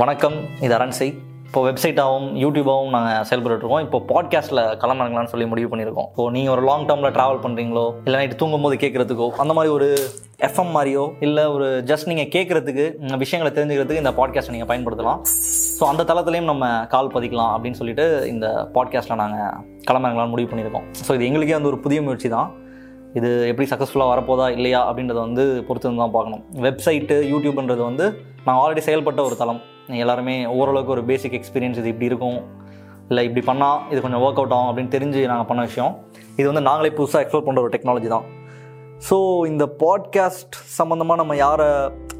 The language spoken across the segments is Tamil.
வணக்கம். இது அரண்சை. இப்போ வெப்சைட்டாகவும் யூடியூபாகவும் நாங்கள் செயல்பட்டுருக்கோம். இப்போ பாட்காஸ்ட்டில் கிளம்புறாங்களான்னு சொல்லி முடிவு பண்ணியிருக்கோம். இப்போ நீங்கள் ஒரு லாங் டேர்மில் ட்ராவல் பண்ணுறீங்களோ, இல்லை நைட்டு தூங்கும்போது கேட்குறதுக்கோ, அந்த மாதிரி ஒரு எஃப்எம் மாதிரியோ இல்லை ஒரு ஜஸ்ட் நீங்கள் கேட்குறதுக்கு விஷயங்களை தெரிஞ்சுக்கிறதுக்கு இந்த பாட்காஸ்ட்டை நீங்கள் பயன்படுத்தலாம். ஸோ அந்த தளத்துலையும் நம்ம கால் பதிக்கலாம் அப்படின்னு சொல்லிட்டு இந்த பாட்காஸ்ட்டில் நாங்கள் கிளம்புறாங்களான்னு முடிவு பண்ணியிருக்கோம். ஸோ இது எங்களுக்கே வந்து ஒரு புதிய முயற்சி தான். இது எப்படி சக்ஸஸ்ஃபுல்லாக வரப்போதா இல்லையா அப்படின்றத வந்து பொறுத்து தான் பார்க்கணும். வெப்சைட்டு யூடியூப்ன்றது வந்து நாங்கள் ஆல்ரெடி செயல்பட்ட ஒரு தளம். எல்லாருமே ஓரளவுக்கு ஒரு பேசிக் எக்ஸ்பீரியன்ஸ், இது இப்படி இருக்கும், இல்லை இப்படி பண்ணால் இது கொஞ்சம் ஒர்க் அவுட் ஆகும் அப்படின்னு தெரிஞ்சு நாங்கள் பண்ண விஷயம். இது வந்து நாங்களே புதுசாக எக்ஸ்ப்ளோர் பண்ணுற ஒரு டெக்னாலஜி தான். ஸோ இந்த பாட்காஸ்ட் சம்மந்தமாக நம்ம யாரை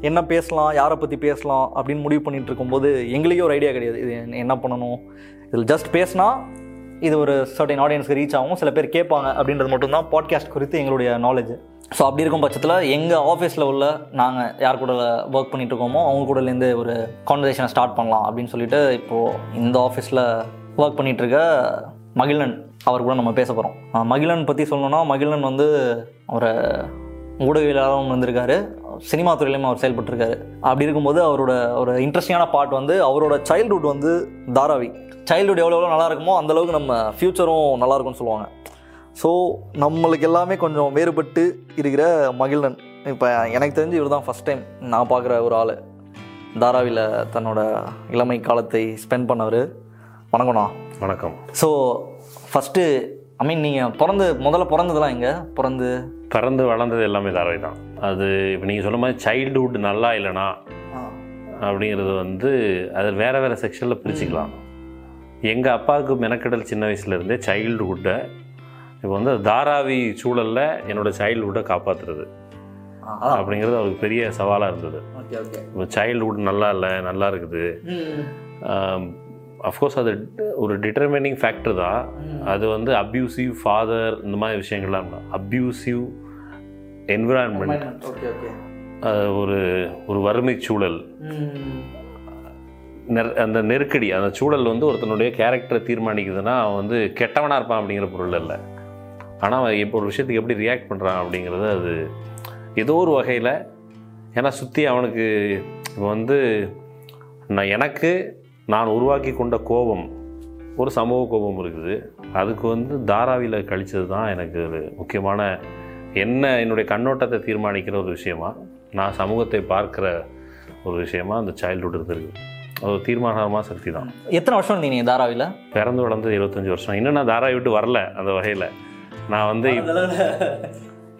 என்ன பேசலாம், யாரை பற்றி பேசலாம் அப்படின்னு முடிவு பண்ணிகிட்டு இருக்கும்போது எங்களுக்கே ஒரு ஐடியா கிடையாது. இது என்ன பண்ணணும், இதில் ஜஸ்ட் பேசினா இது ஒரு சர்டன் ஆடியன்ஸ்க்கு ரீச் ஆகும், சில பேர் கேட்பாங்க அப்படின்றது மட்டும்தான் பாட்காஸ்ட் குறித்து எங்களுடைய நாலேஜ். ஸோ அப்படி இருக்கும் பட்சத்தில் எங்கள் ஆஃபீஸில் உள்ள நாங்கள் யார் கூட ஒர்க் பண்ணிகிட்ருக்கோமோ அவங்க கூடலேருந்து ஒரு கான்வர்சேஷனை ஸ்டார்ட் பண்ணலாம் அப்படின்னு சொல்லிட்டு இப்போது இந்த ஆஃபீஸில் ஒர்க் பண்ணிகிட்ருக்க மகிழன் அவர் கூட நம்ம பேச போகிறோம். மகிழன் பற்றி சொல்லணுன்னா, மகிழன் வந்து ஒரு ஊடகவியலாளரும் வந்திருக்காரு, சினிமா துறையிலையும் அவர் செயல்பட்டுருக்காரு. அப்படி இருக்கும்போது அவரோட ஒரு இன்ட்ரெஸ்டிங்கான பார்ட் வந்து அவரோட சைல்டுஹுட் வந்து தாராவி. சைல்டுஹுட் எவ்வளோ நல்லா இருக்குமோ அந்தளவுக்கு நம்ம ஃப்யூச்சரும் நல்லாயிருக்குன்னு சொல்லுவாங்க. ஸோ நம்மளுக்கு எல்லாமே கொஞ்சம் வேறுபட்டு இருக்கிற மகிழ்நன். இப்போ எனக்கு தெரிஞ்சு இவர் தான் ஃபஸ்ட் டைம் நான் பார்க்குற ஒரு ஆள், தாராவியில் தன்னோட இளமை காலத்தை ஸ்பெண்ட் பண்ணவர். வணக்கம்ண்ணா. வணக்கம். ஸோ ஃபஸ்ட்டு நீங்கள் முதல்ல பிறந்ததுலாம் இங்கே பிறந்து வளர்ந்தது எல்லாமே தாராவி தான். அது இப்போ நீங்கள் சொல்லும் போது சைல்டுஹுட் நல்லா இல்லைனா அப்படிங்கிறது வந்து அது வேறு வேறு செக்ஷனில் பிரிச்சுக்கலாம். எங்கள் அப்பாவுக்கு மெனக்கெடல் சின்ன வயசுலேருந்தே சைல்டுஹுட்டை இப்போ வந்து தாராவி சூழலில் என்னோடய சைல்டுஹுட்டை காப்பாற்றுறது அப்படிங்கிறது அவருக்கு பெரிய சவாலாக இருந்தது. இப்போ சைல்டுஹுட் நல்லா இல்லை, நல்லா இருக்குது, அஃப்கோர்ஸ் அது ஒரு டிட்டர்மினிங் ஃபேக்டர் தான். அது வந்து அப்யூசிவ் ஃபாதர், இந்த மாதிரி விஷயங்கள்லாம் அப்யூசிவ் என்விரான்மெண்ட், ஒரு ஒரு வறுமை சூழல், அந்த நெருக்கடி, அந்த சூழல் வந்து ஒருத்தனுடைய கேரக்டரை தீர்மானிக்குதுன்னா அவன் வந்து கெட்டவனாக இருப்பான் அப்படிங்கிற பொருள் இல்லை. ஆனால் அவன் இப்போ ஒரு விஷயத்துக்கு எப்படி ரியாக்ட் பண்ணுறான் அப்படிங்கிறது அது ஏதோ ஒரு வகையில், ஏன்னா சுற்றி அவனுக்கு இப்போ வந்து நான் உருவாக்கி கொண்ட கோபம், ஒரு சமூக கோபம் இருக்குது. அதுக்கு வந்து தாராவியில் கழித்தது தான் எனக்கு ஒரு முக்கியமான என்னுடைய கண்ணோட்டத்தை தீர்மானிக்கிற ஒரு விஷயமா, நான் சமூகத்தை பார்க்குற ஒரு விஷயமா அந்த சைல்டுஹுட் இருந்திருக்கு. அது தீர்மானமாக சக்தி தான். எத்தனை வருஷம் இருந்தீங்க தாராவியில்? பிறந்து வளர்ந்து 25 வருஷம். இன்னும் நான் தாராவி விட்டு வரல. அந்த வகையில் நான் வந்து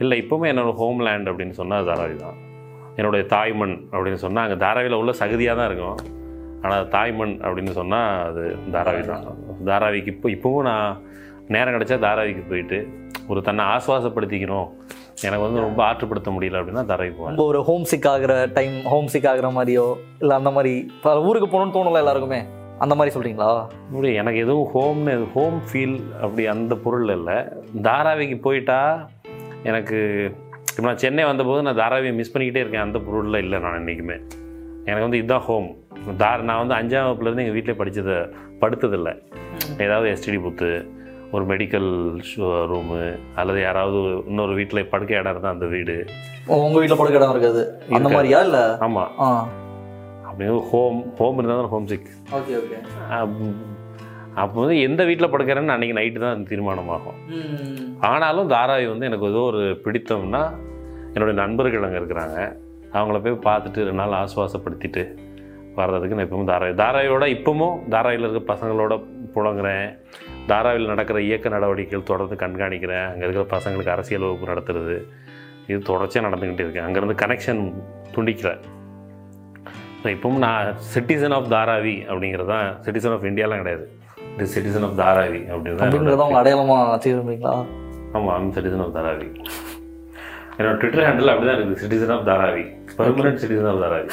இல்லை, இப்போவுமே என்னோடய ஹோம்லேண்ட் அப்படின்னு சொன்னால் தாராவி தான். என்னுடைய தாய்மண் அப்படின்னு சொன்னால் அங்கே தாராவியில் உள்ள சகுதியாக தான் இருக்கும். ஆனால் தாய்மண் அப்படின்னு சொன்னால் அது தாராவி தான். தாராவிக்கு இப்போவும் நான் நேரம் கிடச்சா தாராவிக்கு போயிட்டு ஒரு தன்னை ஆசுவாசப்படுத்திக்கணும், எனக்கு வந்து ரொம்ப ஆற்றுப்படுத்த முடியல அப்படின்னா தாராவி போவேன். ஒரு ஹோம் சிக் ஆகிற மாதிரியோ இல்லை அந்த மாதிரி ஊருக்கு போகணுன்னு தோணலாம் எல்லாருக்குமே, அந்த மாதிரி சொல்கிறீங்களா? இப்படி எனக்கு எதுவும் ஹோம்னு ஹோம் ஃபீல் அப்படி அந்த பொருள் இல்லை. தாராவிக்கு போயிட்டா எனக்கு இப்போ நான் சென்னை வந்தபோது நான் தாராவியை மிஸ் பண்ணிக்கிட்டே இருக்கேன், அந்த பொருளில் இல்லை. நான் என்றைக்குமே எனக்கு வந்து இதுதான் ஹோம். நான் வந்து 5ஆம் வகுப்புலேருந்து எங்கள் வீட்டிலே படுத்ததில்லை. ஏதாவது எஸ்டிடி புத்து, ஒரு மெடிக்கல் ரூமு, அல்லது யாராவது இன்னொரு வீட்டில் படுக்கை இடம் இருந்தால் அந்த வீடு. உங்கள் வீட்டில் படுக்கை இடம் இருக்காது அந்த மாதிரியா? இல்லை. ஆமாம். அப்படி ஹோம் இருந்தால் தான் ஹோம் சிக். Okay okay. அப்போ வந்து எந்த வீட்டில் படுக்கிறேன்னு அன்றைக்கி நைட்டு தான் தீர்மானமாகும். ஆனாலும் தாராவி வந்து எனக்கு ஏதோ ஒரு பிடித்தம்னா, என்னுடைய நண்பர்கள் அங்கே இருக்கிறாங்க, அவங்கள போய் பார்த்துட்டு 2 நாள் ஆசுவாசப்படுத்திட்டு வர்றதுக்கு நான் இப்போவும் தாராவியோட இப்போவும் தாராவியில் இருக்கிற பசங்களோட புழங்குறேன். தாராவியில் நடக்கிற இயக்க நடவடிக்கைகள் தொடர்ந்து கண்காணிக்கிறேன். அங்கே இருக்கிற பசங்களுக்கு அரசியல் வகுப்பு நடத்துறது, இது தொடர்ச்சியாக நடந்துக்கிட்டே இருக்கேன். அங்கேருந்து கனெக்ஷன் துண்டிக்கிறேன். இப்போவும் நான் சிட்டிசன் ஆஃப் தாராவி அப்படிங்கிறது தான். சிட்டிசன் ஆஃப் இந்தியாலாம் கிடையாது, இது சிட்டிசன் ஆஃப் தாராவி அப்படிங்கிறத அடையாளமாக வச்சுக்கிறீங்களா? ஆமாம், ஐம் சிட்டிசன் ஆஃப் தாராவி. என்னோட ட்விட்டர் ஹேண்டில் அப்படி தான் இருக்குது, citizen of Dharavi, permanent citizen of Dharavi.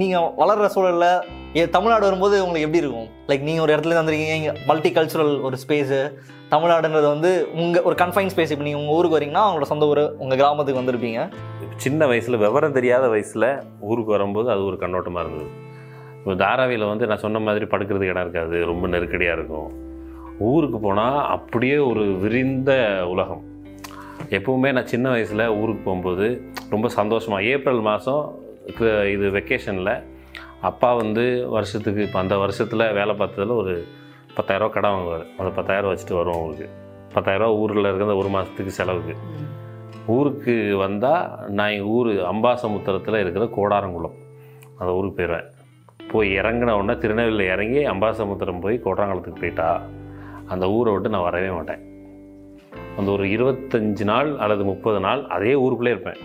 நீங்கள் வளர்கிற சூழலில் தமிழ்நாடு வரும்போது உங்களுக்கு எப்படி இருக்கும்? லைக் நீங்கள் ஒரு இடத்துல வந்துருக்கீங்க, இங்கே மல்டி கல்ச்சுரல் ஒரு ஸ்பேஸு, தமிழ்நாடுங்கிறது வந்து உங்கள் ஒரு கன்ஃபைன் ஸ்பேஸ். இப்போ நீங்கள் உங்கள் ஊருக்கு வரீங்கன்னா அவங்களோட சொந்த ஊர் உங்கள் கிராமத்துக்கு வந்திருப்பீங்க. சின்ன வயசில் விவரம் தெரியாத வயசில் ஊருக்கு வரும்போது அது ஒரு கண்ணோட்டமாக இருந்தது. இப்போ தாராவியில் வந்து நான் சொன்ன மாதிரி படுக்கிறதுக்கு இடம் இருக்காது, ரொம்ப நெருக்கடியாக இருக்கும். ஊருக்கு போனால் அப்படியே ஒரு விரிந்த உலகம். எப்போவுமே நான் சின்ன வயசில் ஊருக்கு போகும்போது ரொம்ப சந்தோஷமாக ஏப்ரல் மாதம் இது வெக்கேஷனில் அப்பா வந்து வருஷத்துக்கு இப்போ அந்த வருஷத்தில் வேலை பார்த்ததில் ஒரு 10,000 கடன் வாங்குவார். அந்த 10,000 வச்சுட்டு வருவோம். அவருக்கு 10,000 ஊரில் இருக்கிற ஒரு மாதத்துக்கு செலவுக்கு. ஊருக்கு வந்தால் நான் எங்கள் ஊர் அம்பாசமுத்திரத்தில் இருக்கிற கோடாரங்குளம் அந்த ஊருக்கு போயிடுவேன். போய் இறங்கின உடனே திருநெல்வேலியில் இறங்கி அம்பாசமுத்திரம் போய் கோடாரங்குளத்துக்கு போயிட்டா அந்த ஊரை விட்டு நான் வரவே மாட்டேன். அந்த ஒரு 25 நாள் அல்லது 30 நாள் அதே ஊருக்குள்ளே இருப்பேன்.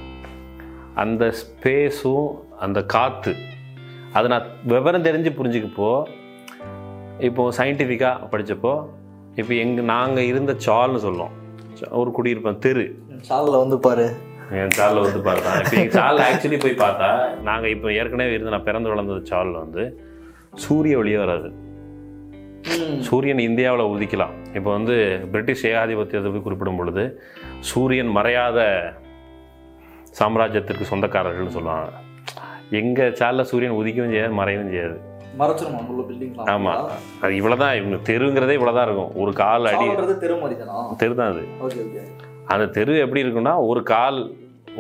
அந்த ஸ்பேஸும் அந்த காற்று அது நான் விவரம் தெரிஞ்சு புரிஞ்சுக்கப்போ இப்போது சயின்டிஃபிக்காக படித்தப்போ இப்போ எங்கள் நாங்கள் இருந்த சால்னு சொல்லுவோம். ஒரு குடியிருப்போம் தெரு சாலில் வந்து பாரு, என் சாலில் வந்து பார்த்தா இப்போ எங்கள் சாலில் ஆக்சுவலி போய் பார்த்தா நாங்கள் இப்போ ஏற்கனவே இருந்து நான் பிறந்து வளர்ந்த சாலில் வந்து சூரிய ஒளியே வராது. சூரியன் இந்தியாவில் உதிக்கலாம். இப்போ வந்து பிரிட்டிஷ் ஏகாதிபத்தியத்தை குறிப்பிடும் பொழுது சூரியன் மறையாத சாம்ராஜ்யத்திற்கு சொந்தக்காரர்கள்னு சொல்லுவாங்க. எங்கள் சாலில் சூரியன் உதிக்கவும் செய்யாது, மறையவும் செய்யாது. ஆமாம், அது இவ்வளோதான். இவங்க தெருங்கிறதே இவ்வளோதான் இருக்கும். ஒரு கால் அடி தெரு தான் அது. அந்த தெரு எப்படி இருக்குன்னா ஒரு கால்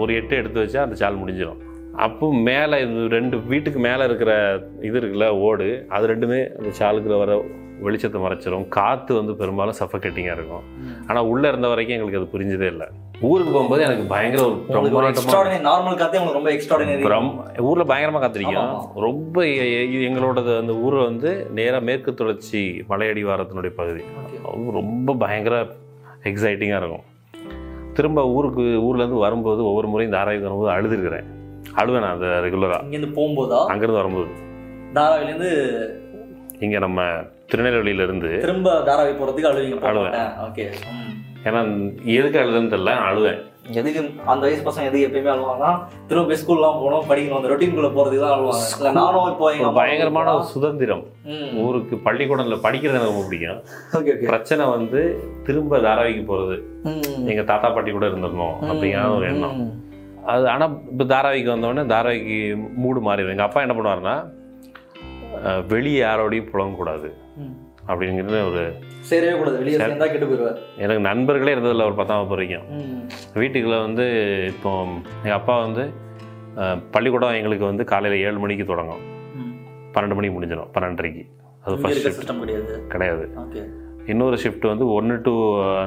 ஒரு எட்டு எடுத்து வச்சா அந்த சால் முடிஞ்சிடும். அப்போ மேலே இது 2 வீட்டுக்கு மேலே இருக்கிற இது இருக்குல்ல ஓடு, அது 2மே அந்த சாலுக்குள்ள வர வெளிச்சத்தை மறைச்சிடும். காற்று வந்து பெரும்பாலும் சஃபகேட்டிங்காக இருக்கும். ஆனால் உள்ளே இருந்த வரைக்கும் எங்களுக்கு அது புரிஞ்சதே இல்லை. ஊருக்கு போகும்போது எனக்கு பயங்கர ஊரில் பயங்கரமாக காத்திருக்கோம். ரொம்ப எங்களோடது அந்த ஊர் வந்து நேராக மேற்கு தொடர்ச்சி மலையடிவாரத்தினுடைய பகுதி. ரொம்ப பயங்கர எக்ஸைட்டிங்காக இருக்கும். திரும்ப ஊர்லேருந்து வரும்போது ஒவ்வொரு முறையும் தாராவிக்கு வரும்போது அழுதுருக்கிறேன். அழுவேன் நான். அது ரெகுலராக இங்கேருந்து போகும்போதா அங்கேருந்து வரும்போது தாராவிலேருந்து இங்கே நம்ம திருநெல்வேலியிலேருந்து திரும்ப தாராவி போகிறதுக்கு அழுவேன். ஓகே, ஏன்னா எதுக்கு அழுதுன்னு தெரியல, அழுவேன். எதுக்கு அந்த வயசு பசங்க எதுக்கு எப்பயுமே அழுவாங்கன்னா திரும்ப ஸ்கூல்லாம் போனோம் படிக்கணும் அந்த ரொட்டீன்குள்ளே போகிறதுக்கு தான் அழுவாங்க. நானும் இப்போ பயங்கரமான சுதந்திரம். ஊருக்கு பள்ளிக்கூடத்தில் படிக்கிறது எனக்கு ரொம்ப பிடிக்கும். பிரச்சனை வந்து திரும்ப தாராவிக்கு போகிறது, எங்கள் தாத்தா பாட்டி கூட இருந்துடணும் அப்படிங்கிற ஒரு எண்ணம் அது. ஆனால் இப்போ தாராவிக்கு வந்தோடனே தாராவிக்கு மூடு மாறிடும். எங்கள் அப்பா என்ன பண்ணுவார்னா வெளியே யாரோடையும் புழங்கக்கூடாது அப்படிங்கிறது ஒரு சேரவே கூடாது. வெளியே சேர்ந்தா கெட்டு போயிடுவார். எனக்கு நண்பர்களே இருந்ததில்லை ஒரு 10ஆம் வகுப்பு வரைக்கும். வீட்டுக்குள்ளே வந்து இப்போ எங்கள் அப்பா வந்து பள்ளிக்கூடம் எங்களுக்கு வந்து காலையில் 7 மணிக்கு தொடங்கும், 12 மணிக்கு முடிஞ்சிடும், 12:30. அது ஃபர்ஸ்ட் ஷிஃப்ட் கிடையாது. இன்னொரு ஷிஃப்ட் வந்து 1 to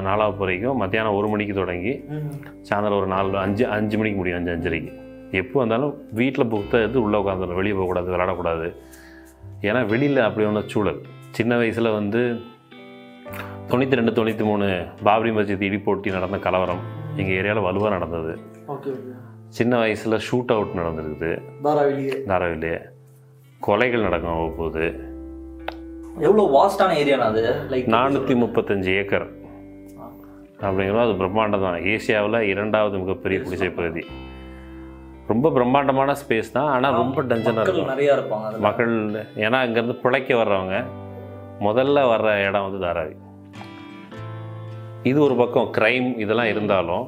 4ஆம் வகுப்பு வரைக்கும் மத்தியானம் 1 மணிக்கு தொடங்கி சாயந்தரம் ஒரு 5 மணிக்கு முடியும், 5, 5:30. எப்போ வந்தாலும் வீட்டில் புத்தகம் எடுத்து உள்ளே உட்காந்துடணும். வெளியே போகக்கூடாது, விளாடக்கூடாது. ஏன்னா வெளியில் அப்படி ஒன்று சூழல். சின்ன வயசில் வந்து 92, 93 பாபரி மஸ்ஜித் இடிப்போட்டி நடந்த கலவரம் எங்கள் ஏரியாவில் வலுவாக நடந்தது. சின்ன வயசில் ஷூட் அவுட் நடந்திருக்குது தாராவிலே. கொலைகள் நடக்கும் அவ்வப்போது. எவ்வளோ வாஸ்டான ஏரியானா அது? லைக் 435 ஏக்கர் அப்படிங்கிறோம். அது பிரம்மாண்டம் தான். ஏசியாவில் 2வது மிகப்பெரிய குடிசை பகுதி. ரொம்ப பிரம்மாண்டமான ஸ்பேஸ் தான். ஆனால் ரொம்ப டென்ஷனாக இருக்கும். நிறையா இருப்பாங்க மக்கள். ஏன்னா அங்கேருந்து பிழைக்க வர்றவங்க முதல்ல வர்ற இடம் வந்து தாராவி. இது ஒரு பக்கம் க்ரைம் இதெல்லாம் இருந்தாலும்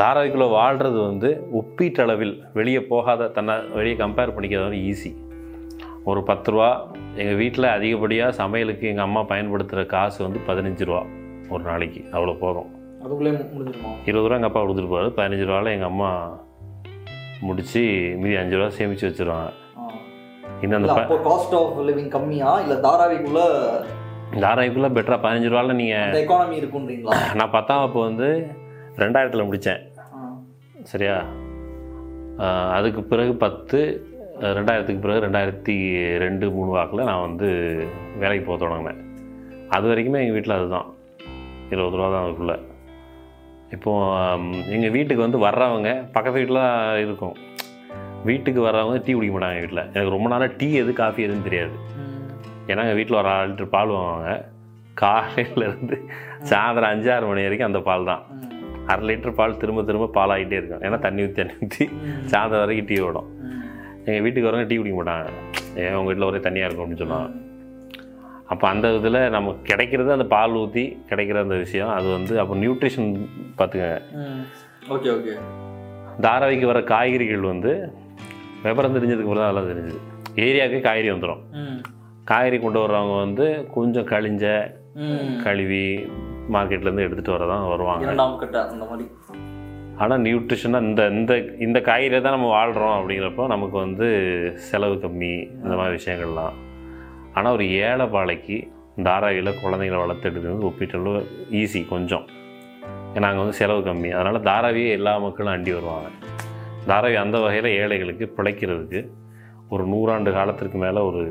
தாராவிக்குள்ளே வாழ்கிறது வந்து ஒப்பீட்டளவில் வெளியே போகாத தன்னை வெளியே கம்பேர் பண்ணிக்கிறத ஈஸி. ஒரு 10 ரூபா எங்கள் வீட்டில் அதிகப்படியாக சமையலுக்கு எங்கள் அம்மா பயன்படுத்துகிற காசு வந்து 15 ரூபா ஒரு நாளைக்கு. அவ்வளோ போதும். அதுக்குள்ளே 20 ரூபா எங்கள் அப்பா கொடுத்துருப்பாரு. 15 ரூபாவில் எங்கள் அம்மா முடித்து மீதி 5 ரூபா சேமித்து வச்சுருவாங்க. இன்னும் அந்த காஸ்ட் ஆஃப் லிவிங் கம்மியாக இல்லை தாராவிக்குள்ளே பெட்டராக 15 ரூபாவில் நீங்கள் எக்கானமி இருக்குன்றீங்களா? நான் 10ஆம் வகுப்பு வந்து 2000 முடித்தேன். சரியா? அதுக்கு பிறகு 2002, 2003 வாக்கில் நான் வந்து வேலைக்கு போக தொடங்கினேன். அது வரைக்குமே எங்கள் வீட்டில் அதுதான் 20 ரூபா தான் அதுக்குள்ளே. இப்போது எங்கள் வீட்டுக்கு வந்து வர்றவங்க பக்கத்து வீட்டில் தான் இருக்கும். வீட்டுக்கு வர்றவங்க டீ குடிக்க மாட்டாங்க எங்கள் வீட்டில். எனக்கு ரொம்ப நாளாக டீ எது காஃபி எதுன்னு தெரியாது. ஏன்னா எங்கள் வீட்டில் ஒரு 6 லிட்டர் பால் வாங்குவாங்க. காலையிலேருந்து சாயந்தரம் 5, 6 மணி வரைக்கும் அந்த பால் தான். 1/2 லிட்டர் பால் திரும்ப பால் ஆகிட்டே இருக்கும். ஏன்னா தண்ணி ஊற்றி சாயந்தரம் வரைக்கும் டீ ஓடும். எங்கள் வீட்டுக்கு வரவங்க டீ குடிக்க மாட்டாங்க. ஏன் உங்கள் வீட்டில் ஒரே தண்ணியாக இருக்கும் அப்படின்னு சொன்னாங்க. அப்போ அந்த இதில் நமக்கு கிடைக்கிறது அந்த பால் ஊற்றி கிடைக்கிற அந்த விஷயம் அது வந்து அப்போ நியூட்ரிஷன் பார்த்துக்கங்க. Okay okay. தாராவிக்கு வர காய்கறிகள் வந்து விவரம் தெரிஞ்சதுக்கு அப்புறம் தான் அதெல்லாம் தெரிஞ்சது. ஏரியாவுக்கு காய்கறி வந்துடும். காய்கறி கொண்டு வர்றவங்க வந்து கொஞ்சம் கழுவி மார்க்கெட்லேருந்து எடுத்துகிட்டு வரதான் வருவாங்க. ஆனால் நியூட்ரிஷனாக இந்த இந்த இந்த காய்கறியில் தான் நம்ம வாழ்கிறோம் அப்படிங்கிறப்போ நமக்கு வந்து செலவு கம்மி இந்த மாதிரி விஷயங்கள்லாம். ஆனால் ஒரு ஏழை பாலைக்கு தாராவியில் குழந்தைங்களை வளர்த்துட்டு வந்து ஒப்பிட்டளவு ஈஸி கொஞ்சம், நாங்கள் வந்து செலவு கம்மி, அதனால் தாராவியே எல்லா மக்களும் அண்டி வருவாங்க. தாராவி அந்த வகையில் ஏழைகளுக்கு பிழைக்கிறதுக்கு ஒரு 100 ஆண்டு காலத்திற்கு மேலே ஒரு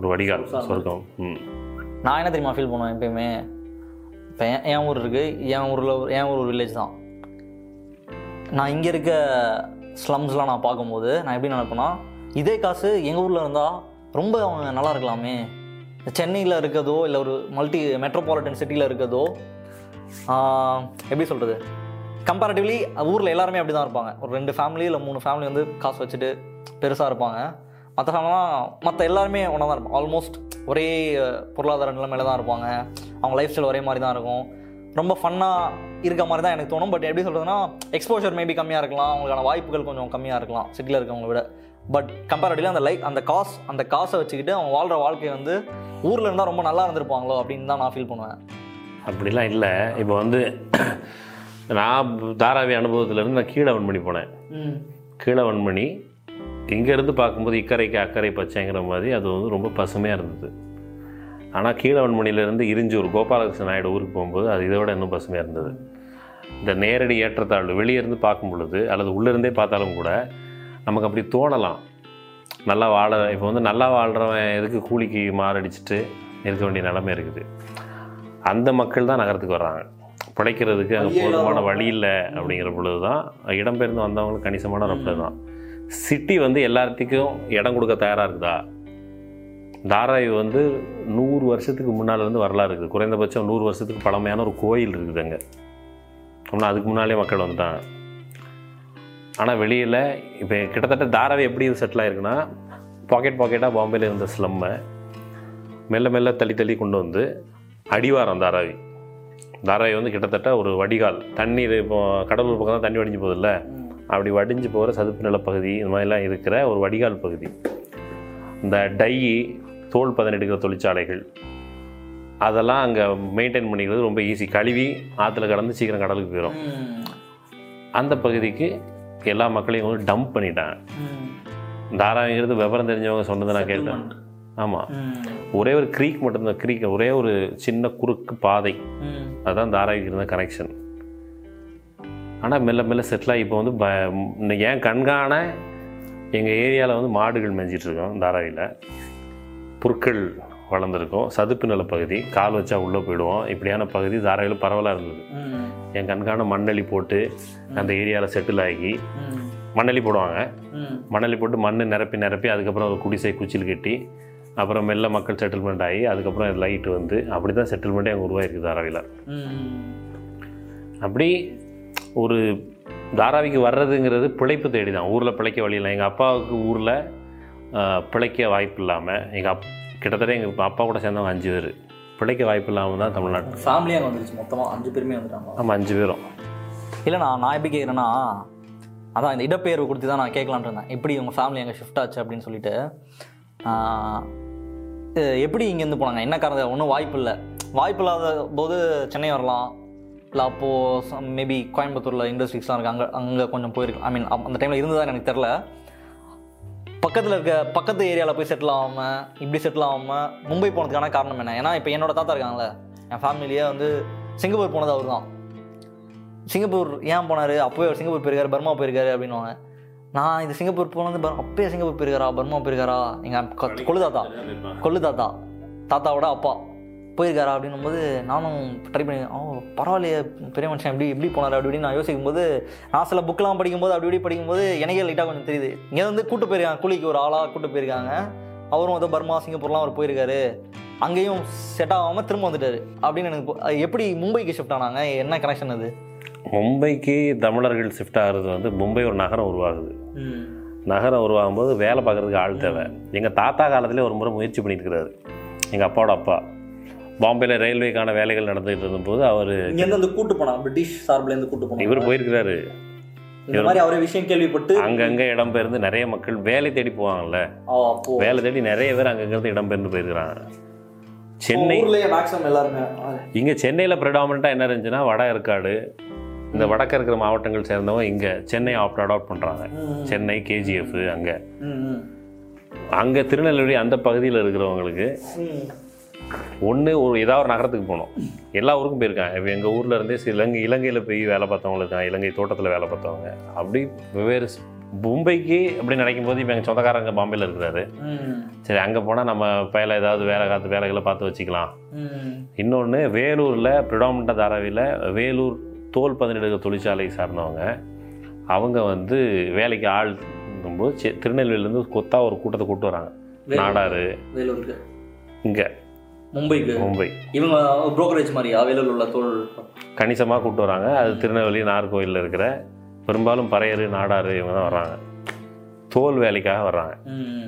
ஒரு வடிகால் சொர்க்கம். நான் என்ன தெரியுமா ஃபீல் பண்ணுவேன் எப்பயுமே, இப்போ என் ஊர் இருக்குது, என் ஊர் ஒரு வில்லேஜ் தான். நான் இங்கே இருக்க ஸ்லம்ஸ்லாம் நான் பார்க்கும்போது நான் எப்படி நினைப்பேன்னா, இதே காசு எங்கள் ஊரில் இருந்தால் ரொம்ப அவங்க நல்லா இருக்கலாமே. சென்னையில் இருக்கிறதோ இல்லை ஒரு மல்டி மெட்ரோபாலிட்டன் சிட்டியில் இருக்கிறதோ எப்படி சொல்கிறது, கம்பேரிட்டிவ்லி ஊரில் எல்லாருமே அப்படி தான் இருப்பாங்க. ஒரு 2 ஃபேமிலி இல்லை 3 ஃபேமிலி வந்து காசு வச்சுட்டு பெருசாக இருப்பாங்க. மற்ற ஃபேமிலிலாம் மற்ற எல்லாருமே ஒன்றா தான் இருப்பாங்க, ஆல்மோஸ்ட் ஒரே பொருளாதார நிலைமையில தான் இருப்பாங்க, அவங்க லைஃப் ஸ்டைல் ஒரே மாதிரி தான் இருக்கும், ரொம்ப ஃபன்னாக இருக்க மாதிரி தான் எனக்கு தோணும். பட் எப்படி சொல்கிறதுனா, எக்ஸ்போஷர் மேபி கம்மியாக இருக்கலாம், அவங்களுக்கான வாய்ப்புகள் கொஞ்சம் கம்மியாக இருக்கலாம் சிட்டியில் இருக்கவங்களை விட. பட் கம்பேரிட்டிவ்லி அந்த காசை வச்சுக்கிட்டு அவங்க வாழ்கிற வாழ்க்கை வந்து ஊரில் இருந்தால் ரொம்ப நல்லா இருந்திருப்பாங்களோ அப்படின்னு தான் நான் ஃபீல் பண்ணுவேன். அப்படிலாம் இல்லை. இப்போ வந்து நான் தாராவி அனுபவத்திலேருந்து நான் கீழவன்மணி போனேன். கீழவன்மணி இங்கேருந்து பார்க்கும்போது இக்கரைக்கு அக்கறை பச்சைங்கிற மாதிரி அது வந்து ரொம்ப பசுமையாக இருந்தது. ஆனால் கீழவன்மணியிலேருந்து இரிஞ்சூர் கோபாலகிருஷ்ண நாயுடு ஊருக்கு போகும்போது அது இதோட இன்னும் பசுமையாக இருந்தது. இந்த நேரடி ஏற்றத்தாழ்வு வெளியேருந்து பார்க்கும் பொழுது அல்லது உள்ளேருந்தே பார்த்தாலும் கூட நமக்கு அப்படி தோணலாம். நல்லா வாழ, இப்போ வந்து நல்லா வாழ்கிறவன் எதுக்கு கூலிக்கு மாரடிச்சுட்டு இருக்க வேண்டிய நிலைமை இருக்குது. அந்த மக்கள் தான் நகரத்துக்கு வர்றாங்க பிழைக்கிறதுக்கு, அது போதுமான வழி இல்லை. அப்படிங்கிற பொழுது தான் இடம்பெயர்ந்து வந்தவங்களுக்கு கணிசமான ஒரு தான் சிட்டி வந்து எல்லாத்துக்கும் இடம் கொடுக்க தயாராக இருக்குதா. தாராவி வந்து 100 வருஷத்துக்கு முன்னாலேருந்து வரலாறு இருக்குது, குறைந்தபட்சம் 100 வருஷத்துக்கு பழமையான ஒரு கோயில் இருக்குது அங்கே. அப்படின்னா அதுக்கு முன்னாலே மக்கள் வந்துட்டாங்க. ஆனால் வெளியில் இப்போ கிட்டத்தட்ட தாராவி எப்படி செட்டில் ஆகிருக்குன்னா, பாக்கெட்டாக பாம்பேயில் இருந்த ஸ்லம்மை மெல்ல மெல்ல தள்ளி கொண்டு வந்து அடிவாரம் தாராவி வந்து கிட்டத்தட்ட ஒரு வடிகால் தண்ணீர். இப்போ கடலூர் பக்கம் தான் தண்ணி வடிஞ்சு போகுதில்ல, அப்படி வடிஞ்சு போகிற சதுப்பு நிலப்பகுதி இந்த மாதிரிலாம் இருக்கிற ஒரு வடிகால் பகுதி. இந்த டை தோல் பதன் எடுக்கிற தொழிற்சாலைகள் அதெல்லாம் அங்கே மெயின்டைன் பண்ணிக்கிறது ரொம்ப ஈஸி. கழுவி ஆற்றுல கடந்து சீக்கிரம் கடலுக்கு போயிடும். அந்த பகுதிக்கு எல்லா மக்களையும் வந்து டம்ப் பண்ணிட்டாங்க. தாராவிங்கிறது விவரம் தெரிஞ்சவங்க சொன்னதை நான் கேட்டேன். ஆமாம், ஒரே ஒரு க்ரீக் மட்டும்தான், க்ரீக் ஒரே ஒரு சின்ன குறுக்கு பாதை, அதுதான் தாராவிக்கு இருந்த கனெக்ஷன். ஆனால் மெல்ல மெல்ல செட்டிலாக இப்போ வந்து ஏன் கண்காண எங்கள் ஏரியாவில் வந்து மாடுகள் மேய்ஞ்சிட்ருக்கோம், தாராவியில் புற்கள் வளர்ந்துருக்கோம், சதுப்பு நில பகுதி, கால் வச்சா உள்ளே போயிடுவோம். இப்படியான பகுதி தாராவியில் பரவலாக இருந்தது. என் கண்காண மண்ணலி போட்டு அந்த ஏரியாவில் செட்டில் ஆகி மண்ணலி போடுவாங்க. மண்ணலி போட்டு மண் நிரப்பி அதுக்கப்புறம் ஒரு குடிசை குச்சில் கட்டி அப்புறம் மெல்ல மக்கள் செட்டில்மெண்ட் ஆகி அதுக்கப்புறம் லைட்டு வந்து அப்படி தான் செட்டில்மெண்ட்டே அங்கே உருவாகிருக்கு தாராவியில். அப்படி ஒரு தாராவிக்கு வர்றதுங்கிறது பிழைப்பு தேடி தான், ஊரில் பிழைக்க வழி இல்லை. எங்கள் அப்பாவுக்கு ஊரில் பிழைக்க வாய்ப்பு இல்லாமல், கிட்டத்தட்ட எங்கள் அப்பா கூட சேர்ந்தவங்க 5 பேர் பிழைக்க வாய்ப்பு இல்லாமல் தான் தமிழ்நாட்டு ஃபேமிலியாக வந்துருச்சு. மொத்தமாக 5 பேருமே வந்துட்டாங்க. ஆமாம், 5 பேரும். இல்லைண்ணா, நான் எப்படி கேட்குறேன்னா, அதான் இந்த இடப்பெயர்வு கொடுத்து தான் நான் கேட்கலான்ட்டு இருந்தேன், எப்படி உங்கள் ஃபேமிலி எங்கள் ஷிஃப்ட் ஆச்சு அப்படின்னு சொல்லிட்டு. எப்படி இங்கேருந்து போனாங்க, என்ன காரணம்? ஒன்றும் வாய்ப்பு இல்லாத போது சென்னை வரலாம், இல்லை அப்போது மேபி கோயம்புத்தூரில் இண்டஸ்ட்ரீஸ்லாம் இருக்குது, அங்கே கொஞ்சம் போயிருக்கலாம். ஐ மீன் அந்த டைமில் இருந்ததுதான் எனக்கு தெரில. பக்கத்து ஏரியாவில் போய் இப்படி செட்டில் ஆகாமல் மும்பை போனதுக்கான காரணம் என்ன? ஏன்னா இப்போ என்னோடய தாத்தா இருக்காங்களே, என் ஃபேமிலியே வந்து சிங்கப்பூர் போனது அவர் தான். சிங்கப்பூர் ஏன் போனார்? அப்போவே அவர் சிங்கப்பூர் போயிருக்காரு, பர்மா போயிருக்காரு அப்படின்வாங்க. நான் இது சிங்கப்பூர் போனது அப்பயே சிங்கப்பூர் போயிருக்காரா, பர்மா போயிருக்காரா, எங்கள் தாத்தாவோட அப்பா போயிருக்காரா அப்படின்னும்போது நானும் ட்ரை பண்ணி பரவாயில்லையே பெரிய மனுஷன் எப்படி போனார் அப்படி நான் யோசிக்கும் போது, நான் சில புக்கெலாம் படிக்கும்போது படிக்கும்போது எனக்கே லைட்டாக கொஞ்சம் தெரியுது. இங்கே வந்து கூப்பிட்டு போயிருக்காங்க, கூலிக்கு ஒரு ஆளாக கூப்பிட்டு போயிருக்காங்க. அவரும் வந்து பர்மா சிங்கப்பூர்லாம் அவர் போயிருக்காரு, அங்கேயும் செட் ஆகாமல் திரும்ப வந்துட்டார் அப்படின்னு எனக்கு. எப்படி மும்பைக்கு ஷிஃப்ட் ஆனாங்க, என்ன கனெக்ஷன் அது? மும்பைக்கு தமிழர்கள் ஷிஃப்ட் ஆகிறது வந்து, மும்பை ஒரு நகரம் உருவாகுது. நகரம் உருவாகும் போது வேலை பார்க்குறதுக்கு ஆள் தேவை. எங்கள் தாத்தா காலத்திலே ஒரு முறை முயற்சி பண்ணிட்டு இருக்கிறாரு எங்கள் அப்பாவோட அப்பா. பாம்பேயில் ரயில்வேக்கான வேலைகள் நடந்துகிட்டு இருந்தபோது அவர் கூட்டு போனார், பிரிட்டிஷ் சார்பிலேருந்து கூட்டு போனார். இவர் போயிருக்கிறாரு, அவரே விஷயம் கேள்விப்பட்டு அங்கங்கே இடம்பெயர்ந்து நிறைய மக்கள் வேலை தேடி போவாங்கல்ல, வேலை தேடி நிறைய பேர் அங்கேருந்து இடம்பெயர்ந்து போயிருக்கிறாங்க. சென்னை, இங்கே சென்னையில் ப்ரிடாமினெண்ட்டாக என்ன இருந்துச்சுன்னா வட ஏற்காடு, இந்த வடக்கு இருக்கிற மாவட்டங்கள் சேர்ந்தவங்க இங்கே சென்னை அடாப்ட் பண்ணுறாங்க. சென்னை KGF அங்கே அங்கே திருநெல்வேலி அந்த பகுதியில் இருக்கிறவங்களுக்கு ஒன்று ஒரு ஏதாவது ஒரு நகரத்துக்கு போகணும். எல்லா ஊருக்கும் போயிருக்காங்க. இப்போ எங்கள் ஊரில் இருந்தே இலங்கையில் போய் வேலை பார்த்தவங்க இருக்காங்க, இலங்கை தோட்டத்தில் வேலை பார்த்தவங்க. அப்படி வெவ்வேறு மும்பைக்கு அப்படி நினைக்கும் போது இப்போ எங்கள் சொந்தக்காரங்க பாம்பேயில் இருக்கிறாரு, சரி அங்கே போனால் நம்ம பையில ஏதாவது வேலைகளை பார்த்து வச்சுக்கலாம். இன்னொன்று வேலூரில் பிரிடாமினா தாராவியில் வேலூர் தோல் பதனிடுகிற தொழிற்சாலை சார்ந்தவங்க அவங்க வேலைக்கு ஆள் போது திருநெல்வேலியிலேருந்து கொத்தா ஒரு கூட்டத்தை கூப்பிட்டு வராங்க. நாடாறு வேலூருக்கு இங்கே மும்பை இவங்க புரோக்கரேஜ் மாதிரியா வேலூர் உள்ள தோல் கணிசமாக கூப்பிட்டு வராங்க. அது திருநெல்வேலி நாகர்கோயிலில் இருக்கிற பெரும்பாலும் பறையர் நாடாறு இவங்க தான் வர்றாங்க, தோல் வேலைக்காக வர்றாங்க.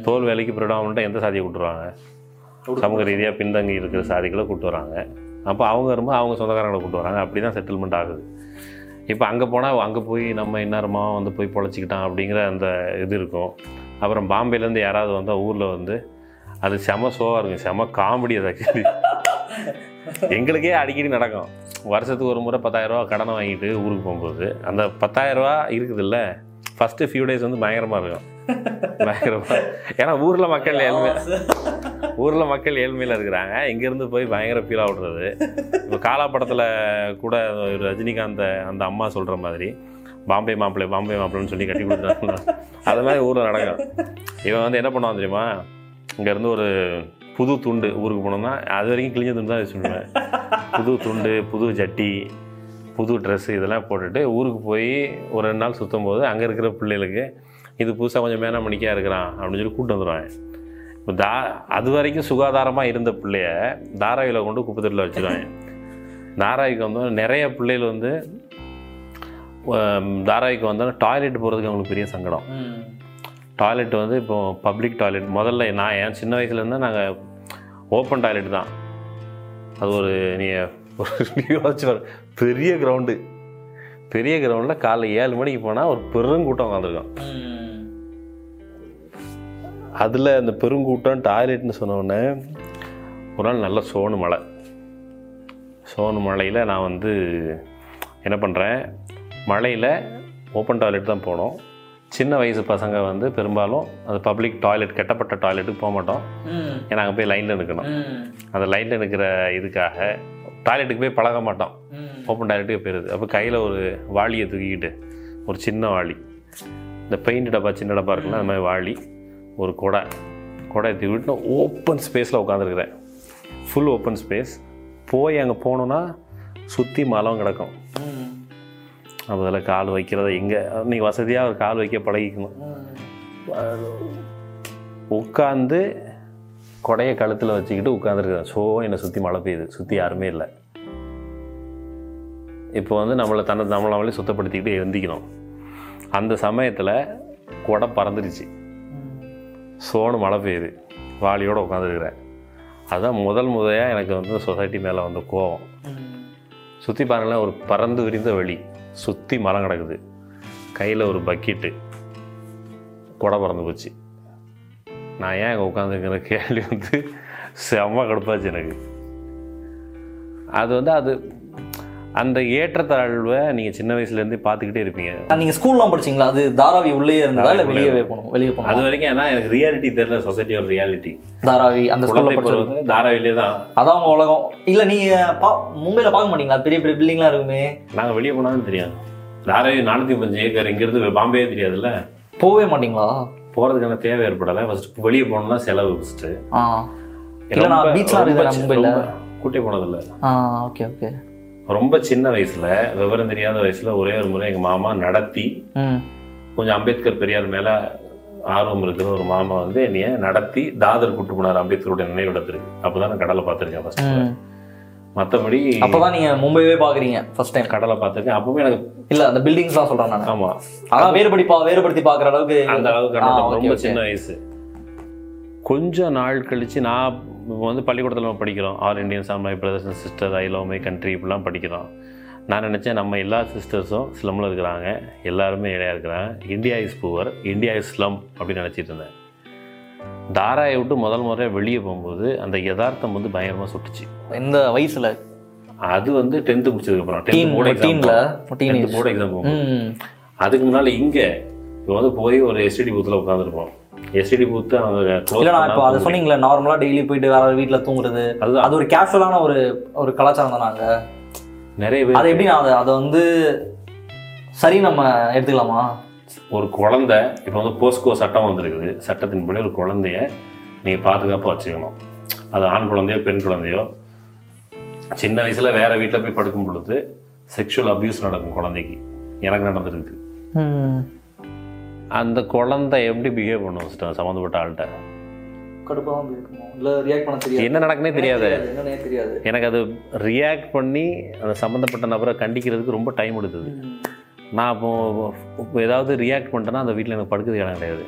தோல் வேலைக்கு பிரிடாமினா எந்த சாதியை கூப்பிட்டுருவாங்க, சமூக ரீதியாக பின்தங்கி இருக்கிற சாதிகளை கூப்பிட்டு வராங்க. அப்போ அவங்க வரும்போது அவங்க சொந்தக்காரங்களை கூப்பிட்டு வராங்க. அப்படி தான் செட்டில்மெண்ட் ஆகுது. இப்போ அங்கே போனால் அங்கே போய் நம்ம இன்னமா போய் பொழைச்சிக்கிட்டான் அப்படிங்கிற அந்த இது இருக்கும். அப்புறம் பாம்பேலேருந்து யாராவது வந்தால் ஊரில் அது செம சோவாக இருக்கும், செம காமெடி. அது எங்களுக்கே அடிக்கடி நடக்கும். வருஷத்துக்கு ஒரு முறை 10,000 ரூபா கடனை வாங்கிட்டு ஊருக்கு போகும்போது அந்த 10,000 ரூபா இருக்குதுல்ல, ஃபஸ்ட்டு ஃபியூ டேஸ் பயங்கரமாக இருக்கும். பயங்கரமாக ஏன்னா ஊரில் மக்கள் ஏழ்மையில் இருக்கிறாங்க. இங்கேருந்து போய் பயங்கர ஃபீல் ஆகுறது. இப்போ காலா படத்தில் கூட ரஜினிகாந்த் அந்த அம்மா சொல்கிற மாதிரி பாம்பே மாப்பிள்ளைன்னு சொல்லி கட்டி கொடுத்துட்டாங்க. அது மாதிரி ஊரில் நடக்கும். இவன் என்ன பண்ணுவான் தெரியுமா, இங்கேருந்து ஒரு புது துண்டு ஊருக்கு போனோம்னா அது வரைக்கும் கிழிஞ்ச துண்டு தான் வச்சுருவேன். புது துண்டு, புது ஜட்டி, புது ட்ரெஸ்ஸு இதெல்லாம் போட்டுட்டு ஊருக்கு போய் ஒரு 2 நாள் சுற்றும் போது அங்கே இருக்கிற பிள்ளைகளுக்கு இது புதுசாக கொஞ்சம் மேனா மணிக்காக இருக்கிறான் அப்படின்னு சொல்லி கூப்பிட்டு வந்துடுவாங்க. இப்போ அது வரைக்கும் சுகாதாரமாக இருந்த பிள்ளைய தாராவியில் கொண்டு குப்பை தொட்டில் வச்சுருவாங்க. தாராவிக்கு நிறைய பிள்ளைகள் தாராவிக்கு டாய்லெட் போகிறதுக்கு அவங்களுக்கு பெரிய சங்கடம். டாய்லெட் இப்போ பப்ளிக் டாய்லெட் முதல்ல நான் என் சின்ன வயசுலேருந்தால் நாங்கள் ஓப்பன் டாய்லெட் தான். அது ஒரு நீங்கள் பெரிய கிரவுண்டில் காலையில் 7 மணிக்கு போனால் ஒரு பெருங்கூட்டம் உட்காந்துருக்கோம். அதில் அந்த பெருங்கூட்டம் டாய்லெட்னு சொன்னோடனே ஒரு நாள் நல்ல சோனு மலையில் நான் என்ன பண்ணுறேன், மலையில் ஓப்பன் டாய்லெட் தான் போனோம். சின்ன வயசு பசங்க பெரும்பாலும் அது பப்ளிக் டாய்லெட் கட்டப்பட்ட டாய்லெட்டுக்கு போக மாட்டோம். ஏன்னா அங்கே போய் லைனில் நிற்கணும். அந்த லைனில் நிற்கிற இதுக்காக டாய்லெட்டுக்கு போய் பழக மாட்டோம். ஓப்பன் டாய்லெட்டுக்கு போயிடுது. அப்போ கையில் ஒரு வாளியை தூக்கிக்கிட்டு, ஒரு சின்ன வாளி, இந்த பெயிண்ட் டப்பா சின்ன டப்பா இருக்குல்ல அது மாதிரி வாளி, ஒரு கொடையை தூக்கிட்டு ஓப்பன் ஸ்பேஸில் உட்காந்துருக்குறேன். Full open space. போய் அங்கே போனோன்னா சுற்றி மலம் கிடக்கும். நம்ம அதில் கால் வைக்கிறத எங்கே நீங்கள் வசதியாக ஒரு கால் வைக்க பழகிக்கணும். உட்காந்து கொடையை கழுத்தில் வச்சுக்கிட்டு உட்காந்துருக்குறேன். ஸோ என்னை சுற்றி மழை பெய்யுது, சுற்றி யாருமே இல்லை. இப்போ நம்மளை நம்மளாலே சுத்தப்படுத்திக்கிட்டு எழுந்திக்கணும். அந்த சமயத்தில் கொடை பறந்துருச்சு. சோனு மழை பெய்யுது, வாளியோடு உட்காந்துருக்குறேன். அதுதான் முதல்முறையாக எனக்கு சொசைட்டி மேலே கோவம். சுற்றி பாருங்களேன், ஒரு பறந்து விரிந்த வழி, சுற்றி மரம் கிடக்குது, கையில் ஒரு பக்கெட்டு, கொடை பறந்து போச்சு. நான் ஏன் அங்கே உட்காந்துருக்கிற கேள்வி செம்ம கடுப்பாச்சு எனக்கு. அது அது அந்த ஏற்றத்தாழ்வை நீங்கள் சின்ன வயசுலேருந்தே பார்த்துக்கிட்டே இருப்பீங்க. நீங்கள் ஸ்கூல்லாம் படிச்சிங்களா? அது தாராவி உள்ளே இருந்தால் இல்லை வெளியே போகணும்? அது வரைக்கும் ஏன்னா எனக்கு ரியாலிட்டி தெரியல. சொசைட்டியோட ரியாலிட்டி தாராவி அந்த தாராவிலே தான் அதான் அவங்க உலகம். இல்லை நீங்கள் மும்பையில் பார்க்க மாட்டீங்களா? பெரிய பெரிய பில்டிங்லாம் இருக்குமே. நாங்கள் வெளியே போனாலும் தெரியாது. தாராவி 450 ஏக்கர் இங்கேருந்து பாம்பே தெரியாதுல்ல. போகவே மாட்டிங்களா? போகிறதுக்கான தேவை ஏற்படலை. ஃபர்ஸ்ட் வெளியே போனோம்னா செலவு. ஃபர்ஸ்ட்டு மும்பையில் கூட்டே போனதில்ல. Okay okay. ரொம்ப சின்ன வயசுல, விவரம் தெரியாத வயசுல, ஒரே ஒரு முறை எங்க மாமா நடத்தி, கொஞ்சம் அம்பேத்கர் பெரியார் மேல ஆர்வம் இருக்கிற ஒரு மாமா என்னைய நடத்தி தாதர் கூட்டு போனார், அம்பேத்கருடைய நினைவிடத்திற்கு. அப்பதான் நான் கடலை பார்த்திருக்கேன் ஃபர்ஸ்ட். மற்றபடி அப்பதான் நீங்க மும்பையே பாக்குறீங்க ஃபர்ஸ்ட் டைம். கடலை பார்த்திருக்கேன். அப்பவுமே எனக்கு இல்ல அந்த பில்டிங்ஸ் எல்லாம் சொல்றேன் நான். ஆமா, அதான் வேறுபடுத்தி பாக்குற அளவுக்கு அந்த அளவுக்கு ரொம்ப சின்ன வயசு. கொஞ்சம் நாள் கழிச்சு நான் இப்போ பள்ளிக்கூடத்தில் நம்ம படிக்கிறோம், all Indians are my brothers and sister, I love my country, இப்படிலாம் படிக்கிறோம். நான் நினச்சேன் நம்ம எல்லா சிஸ்டர்ஸும் ஸ்லம்மில் இருக்கிறாங்க, எல்லாருமே ஏழையாக இருக்கிறாங்க, India is poor, India is slum அப்படின்னு நினச்சிட்டு இருந்தேன். தாராயை விட்டு முதல் முறையாக வெளியே போகும்போது அந்த யதார்த்தம் பயங்கரமாக சுட்டுச்சு. எந்த வயசில்? அது வந்து 10th முடிச்சதுக்கப்புறம் 10th போர்டு எக்ஸாம் போகும். அதுக்கு முன்னால் இங்கே இப்போ வந்து போய் ஒரு எஸ்டிடி பூத்தில் உட்காந்துருப்போம். எஸ்டிடி பூத்து அவங்க அதை சொன்னீங்களா நார்மலாக டெய்லி போயிட்டு வேற வீட்டில் தூங்குறது, அது அது ஒரு கேஷுவலான ஒரு ஒரு கலாச்சாரம் தான். நாங்கள் நிறைய பேர் அதை எப்படி அதை அதை வந்து சரி நம்ம எடுத்துக்கலாமா? ஒரு குழந்தை இப்போ வந்து போஸ்கோ சட்டம் வந்துருக்குது, சட்டத்தின்படி ஒரு குழந்தைய நீங்கள் பாதுகாப்பாக வச்சுக்கணும். அது ஆண் குழந்தையோ பெண் குழந்தையோ சின்ன வயசில் வேற வீட்டில் போய் படுக்கும் பொழுது செக்ஷுவல் அப்யூஸ் நடக்கும் குழந்தைக்கு. எனக்கு நடந்துருக்கு. அந்த குழந்தை எப்படி பிஹேவ் பண்ணுவோம் சம்மந்தப்பட்ட ஆள்கிட்ட என்ன நடக்குன்னே தெரியாது. எனக்கு அது ரியாக்ட் பண்ணி அந்த சம்மந்தப்பட்ட நபரை கண்டிக்கிறதுக்கு ரொம்ப டைம் எடுக்குது. நான் இப்போ ஏதாவது ரியாக்ட் பண்ணிட்டேன்னா அந்த வீட்டில் எனக்கு படுக்கிறது இடம் கிடையாது.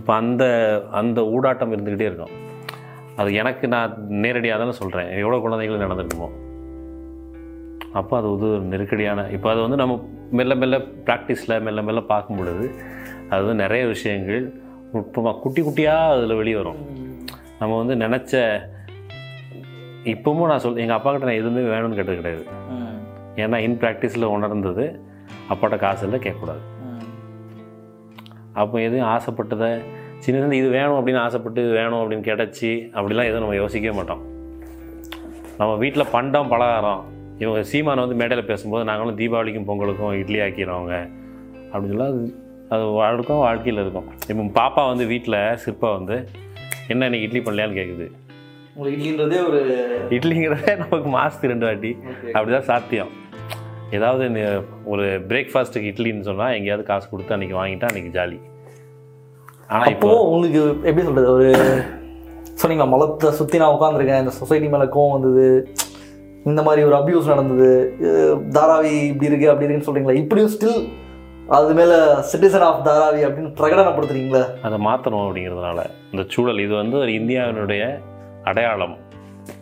இப்போ அந்த அந்த ஊடாட்டம் இருந்துக்கிட்டே இருக்கும். அது எனக்கு நான் நேரடியாக தானே சொல்கிறேன், எவ்வளோ குழந்தைகள் நடந்துருக்குமோ. அப்போ அது ஒரு நெருக்கடியான இப்போ அது வந்து நம்ம மெல்ல மெல்ல ப்ராக்டிஸில் மெல்ல மெல்ல பார்க்கும் பொழுது அது வந்து நிறைய விஷயங்கள் நுட்பமாக குட்டி குட்டியாக அதில் வெளியே வரும். நம்ம வந்து நினச்ச இப்போவும் நான் எங்கள் அப்பா கிட்ட நான் எதுவுமே வேணும்னு கேட்டது கிடையாது. ஏன்னா இன் ப்ராக்டிஸில் உணர்ந்தது அப்பாட்ட காசு இல்லை கேட்கக்கூடாது. அப்போ எதுவும் ஆசைப்பட்டதை சின்னது இது வேணும் அப்படின்னு ஆசைப்பட்டு வேணும் அப்படின்னு கிடச்சி அப்படிலாம் எதுவும் நம்ம யோசிக்கவே மாட்டோம். நம்ம வீட்டில் பண்டம் பலகாரம் இவங்க சீமானை வந்து மேடையில் பேசும்போது நாங்களும் தீபாவளிக்கும் பொங்கலுக்கும் இட்லி ஆக்கிறவங்க அப்படின்னு சொல்லி அது வாழ்க்கும் வாழ்க்கையில் இருக்கும். இப்போ பாப்பா வந்து வீட்டில் சிற்பா வந்து என்ன இன்னைக்கு இட்லி பண்ணலையான்னு கேட்குது. உங்களுக்கு இட்லின்றதே ஒரு இட்லிங்கிறதே நமக்கு மாதத்துக்கு 2 வாட்டி அப்படிதான் சாத்தியம். ஏதாவது ஒரு பிரேக்ஃபாஸ்ட்டுக்கு இட்லின்னு சொன்னால் எங்கேயாவது காசு கொடுத்து அன்றைக்கி வாங்கிட்டா அன்றைக்கி ஜாலி. ஆனால் இப்போது உங்களுக்கு எப்படி சொல்கிறது, ஒரு சொன்னீங்களா மலத்தை சுற்றி நான் உட்காந்துருக்கேன், இந்த சொசைட்டி மேலே கோவம் வந்தது, இந்த மாதிரி ஒரு அப்யூஸ் நடந்தது, தாராவி இப்படி இருக்குது அப்படி இருக்குன்னு சொல்கிறீங்களா? இப்படியும் ஸ்டில் அது மேலே சிட்டிசன் ஆஃப் தாராவி அப்படின்னு பிரகடனப்படுத்துறீங்களா? அதை மாற்றணும் அப்படிங்கிறதுனால இந்த சூழல் இது வந்து ஒரு இந்தியாவினுடைய அடையாளம்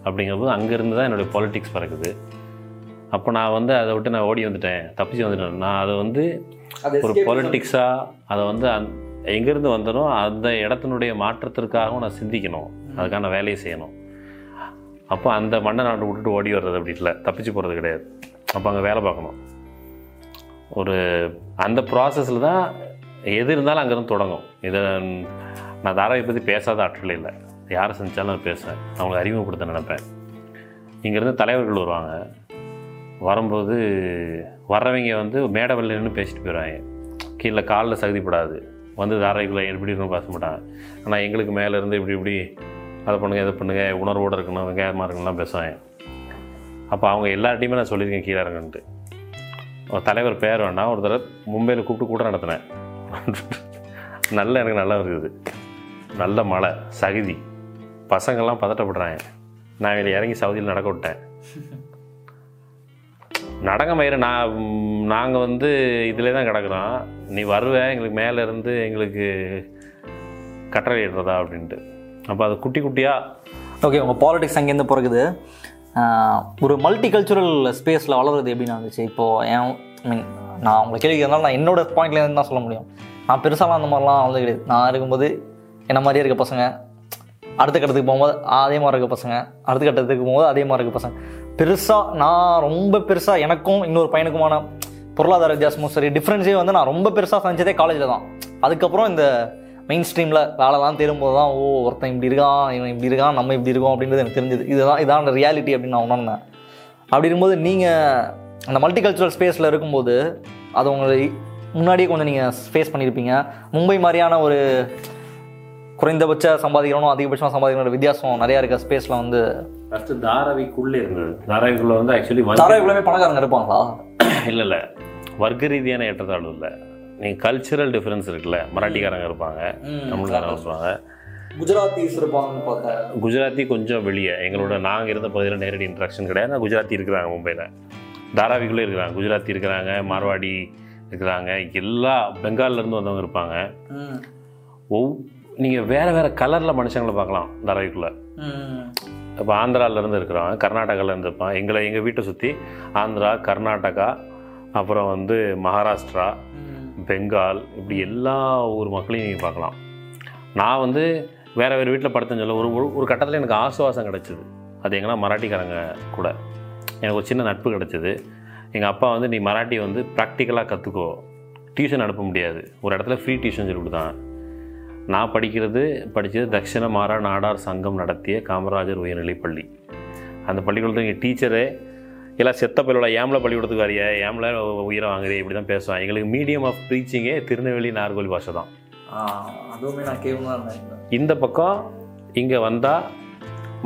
அப்படிங்கிறபோது அங்கேருந்து தான் என்னுடைய பாலிட்டிக்ஸ் பறக்குது. அப்போ நான் வந்து அதை விட்டு நான் ஓடி வந்துட்டேன், தப்பிச்சு வந்துட்டேன். நான் அதை வந்து ஒரு பாலிட்டிக்ஸாக அதை வந்து எங்கேருந்து வந்தனோ அந்த இடத்தினுடைய மாற்றத்திற்காகவும் நான் சிந்திக்கணும், அதுக்கான வேலையை செய்யணும். அப்போ அந்த மண்ணை நாட்டை விட்டுட்டு ஓடி வர்றது அப்படி இல்லை, தப்பிச்சு போகிறது கிடையாது. அப்போ அங்கே வேலை பார்க்கணும். ஒரு அந்த ப்ராசஸில் தான் எது இருந்தாலும் அங்கேருந்து தொடங்கும். இதை நான் தாராவை பற்றி பேசாத ஆற்றல் இல்லை. யாரை சந்தித்தாலும் நான் பேசுவேன், அவங்களுக்கு அறிமுகப்படுத்த நினைப்பேன். இங்கேருந்து தலைவர்கள் வருவாங்க, வரும்போது வர்றவங்க வந்து மேடவெல்லுன்னு பேசிட்டு போயிடுவாங்க. கீழே காலில் சகுதிப்படாது வந்து தாராவிக்குள்ளே எப்படி இருக்கணும் பேச மாட்டாங்க. ஆனால் எங்களுக்கு மேலேருந்து இப்படி இப்படி அதை பண்ணுங்கள் இதை பண்ணுங்கள் உணர்வோடு இருக்கணும் வெங்காயமாக இருக்கணும்லாம் பேசுவாங்க. அப்போ அவங்க எல்லார்ட்டையுமே நான் சொல்லியிருக்கேன் கீழே இருக்குன்ட்டு. ஒரு தலைவர் பேர் வேணால் ஒரு தடவை மும்பையில் கூப்பிட்டு கூட நடத்தினேன். எனக்கு நல்லா இருக்குது, நல்ல மழை சகுதி, பசங்கள்லாம் பதட்டப்படுறாங்க. நான் இதில் இறங்கி சவுதியில் நடக்க விட்டேன். நடக்க மயிறு நாங்கள் வந்து இதிலே தான் கிடக்கிறோம், நீ வருவேன் எங்களுக்கு மேலேருந்து எங்களுக்கு கட்டளை இடுறதா அப்படின்ட்டு. அப்போ அது குட்டி குட்டியாக ஓகே. உங்கள் பாலிடிக்ஸ் அங்கேருந்து பிறகுது. ஒரு மல்டி கல்ச்சுரல் ஸ்பேஸில் வளர்றது எப்படின்னு வந்துச்சு இப்போது என் ஐ மீன் நான் உங்களை கேள்வி இருந்தாலும் நான் என்னோடய பாயிண்ட்லேருந்து தான் சொல்ல முடியும். நான் பெருசாலாம் அந்த மாதிரிலாம் வளர்ந்து கிடையாது. நான் இருக்கும்போது என்ன மாதிரியே இருக்க பசங்க, அடுத்த கட்டத்துக்கு போகும்போது அதே மாதிரி இருக்க பசங்க, அடுத்த கட்டத்துக்கு போகும்போது அதே மாதிரி இருக்க பசங்க. பெருசாக நான் ரொம்ப பெருசாக எனக்கும் இன்னொரு பையனுக்குமான பொருளாதார வித்தியாசமும் சரி டிஃப்ரென்ஸே வந்து நான் ரொம்ப பெருசாக சந்திச்சதே காலேஜில் தான். அதுக்கப்புறம் இந்த மெயின் ஸ்ட்ரீமில் வேலைலாம் தேடும்போது தான் ஓ ஒருத்தன் இப்படி இருக்கான் இவன் இப்படி இருக்கான் நம்ம இப்படி இருக்கோம் அப்படின்றது எனக்கு தெரிஞ்சுது. இதான் ரியாலிட்டி அப்படின்னு நான் உணர்ந்தேன். அப்படி இருக்கும்போது நீங்கள் அந்த மல்டி கல்ச்சுரல் ஸ்பேஸில் இருக்கும்போது அது உங்களை முன்னாடியே கொஞ்சம் நீங்கள் ஃபேஸ் பண்ணியிருப்பீங்க. மும்பை மாதிரியான ஒரு குறைந்தபட்ச சம்பாதிக்கிறோம் அதிகபட்சமாக சம்பாதிக்கிற வித்தியாசம் நிறையா இருக்க ஸ்பேஸில் வந்து ஃபஸ்ட்டு தாராவிக்குள்ளே இருந்தது. தாராவிக்குள்ளே வந்து ஆக்சுவலி தாராவிக்குள்ளே பணக்காரங்க இருப்பாங்களா? இல்லை வர்க்க ரீதியான ஏற்றத்தாழ்வு இல்லை, நீங்கள் கல்ச்சுரல் டிஃப்ரென்ஸ் இருக்குல்ல. மராட்டிக்காரங்க இருப்பாங்க, தமிழ்காரங்க இருப்பாங்க, குஜராத்திஸ் இருப்பாங்கன்னு பார்த்தேன். குஜராத்தி கொஞ்சம் வெளியே எங்களோட நாங்கள் இருந்த பகுதியில் நேரடி இன்ட்ராக்ஷன் கிடையாது. நான் குஜராத்தி இருக்கிறாங்க மும்பையில், தாராவிக்குள்ளே இருக்கிறாங்க, குஜராத்தி இருக்கிறாங்க, மார்வாடி இருக்கிறாங்க, எல்லா பெங்கால்லேருந்து வந்தவங்க இருப்பாங்க. நீங்கள் வேறு வேறு கலரில் மனுஷங்களை பார்க்கலாம் தாராவிக்குள்ளே. இப்போ ஆந்திராவிலேருந்து இருக்கிறாங்க, கர்நாடகாவிலேருந்து இருப்பான். எங்கள் வீட்டை சுற்றி ஆந்திரா, கர்நாடகா, அப்புறம் வந்து மகாராஷ்டிரா, பெங்கால், இப்படி எல்லா ஊர் மக்களையும் நீங்கள் பார்க்கலாம். நான் வந்து வேறு வீட்டில் படுத்தேன்னு சொல்ல ஒரு ஒரு கட்டத்தில் எனக்கு ஆசுவாசம் கிடச்சிது. அது எங்கன்னா மராட்டிக்காரங்க கூட எனக்கு ஒரு சின்ன நட்பு கிடச்சிது. எங்கள் அப்பா வந்து நீ மராட்டி வந்து ப்ராக்டிக்கலாக கற்றுக்கோ, டியூஷன் அனுப்ப முடியாது, ஒரு இடத்துல ஃப்ரீ டியூஷன் சொல்லி கொடுத்தான். நான் படித்தது தக்ஷிண மாறா நாடார் சங்கம் நடத்திய காமராஜர் உயர்நிலைப்பள்ளி. அந்த பள்ளிக்கூடத்துக்கு எங்கள் டீச்சரு எல்லாம் செத்த பயிலோட ஏம்ல பள்ளிக்கூடத்துக்காரியா ஏம்ல உயிரை வாங்குறே இப்படி தான் பேசுவாங்க. எங்களுக்கு மீடியம் ஆஃப் ப்ரீச்சிங்கே திருநெல்வேலி நார்கோலி பாஷை தான். அதுவுமே நான் கேவலமாக இருந்தேன். இந்த பக்கம் இங்கே வந்தால்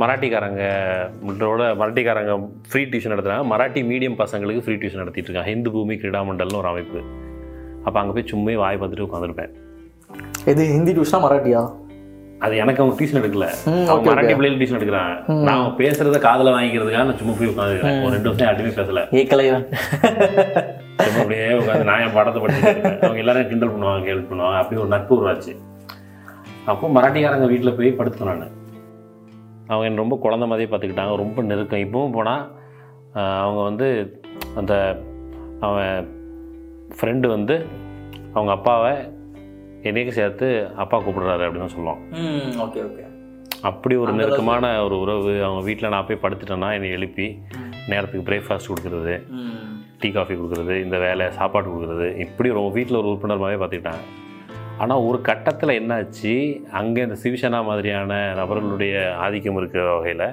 மராட்டிக்காரங்க ஃப்ரீ டியூஷன் நடத்துகிறாங்க. மராட்டி மீடியம் பசங்களுக்கு ஃப்ரீ டியூஷன் நடத்திட்டு இருக்காங்க. ஹிந்து பூமி கிரீடா மண்டல்னு ஒரு அமைப்பு. அப்போ அங்கே போய் சும்மே வாய் பார்த்துட்டு உட்காந்துருப்பேன். இது ஹிந்தி டியூஷனா மராட்டியா? அது எனக்கு அவங்க டியூஷன் எடுக்கல, அவங்க மராட்டி பிள்ளைகள் டியூஷன் எடுக்கிறாங்க. நான் அவங்க பேசுறத காதில் வாங்கிக்கிறதுக்காக நான் சும்மா போய் உட்காந்துருக்கேன். ஒரு 2 வருஷம் யார்ட்டுமே பேசலை. சும்மா அப்படியே உட்காந்து நான் என் படத்தை படிச்சுருக்கேன். அவங்க எல்லாரும் கிண்டல் பண்ணுவாங்க, ஹெல்ப் பண்ணுவாங்க. அப்படி ஒரு நட்பு உருவாச்சு. அப்போ மராட்டிக்காரங்க வீட்டில் போய் படுத்துக்கணும். நான் அவங்க என்ன ரொம்ப குழந்த மாதிரியே பார்த்துக்கிட்டாங்க, ரொம்ப நெருக்கம். இப்பவும் போனால் அவங்க வந்து அந்த அவன் ஃப்ரெண்டு வந்து அவங்க அப்பாவை என்னைக்கு சேர்த்து அப்பா கூப்பிடுறாரு அப்படின்னு சொல்லுவான். Okay okay. அப்படி ஒரு நெருக்கமான ஒரு உறவு. அவங்க வீட்டில் நான் போய் படுத்துட்டேன்னா என்னை எழுப்பி நேரத்துக்கு பிரேக்ஃபாஸ்ட் கொடுக்குறது, டீ காஃபி கொடுக்குறது, இந்த வேலை சாப்பாடு கொடுக்குறது, இப்படி ஒரு வீட்டில் ஒரு உறுப்பினர்மாவே பார்த்துக்கிட்டாங்க. ஆனால் ஒரு கட்டத்தில் என்னாச்சு, அங்கே இந்த சிவசேனா மாதிரியான நபர்களுடைய ஆதிக்கம் இருக்கிற வகையில்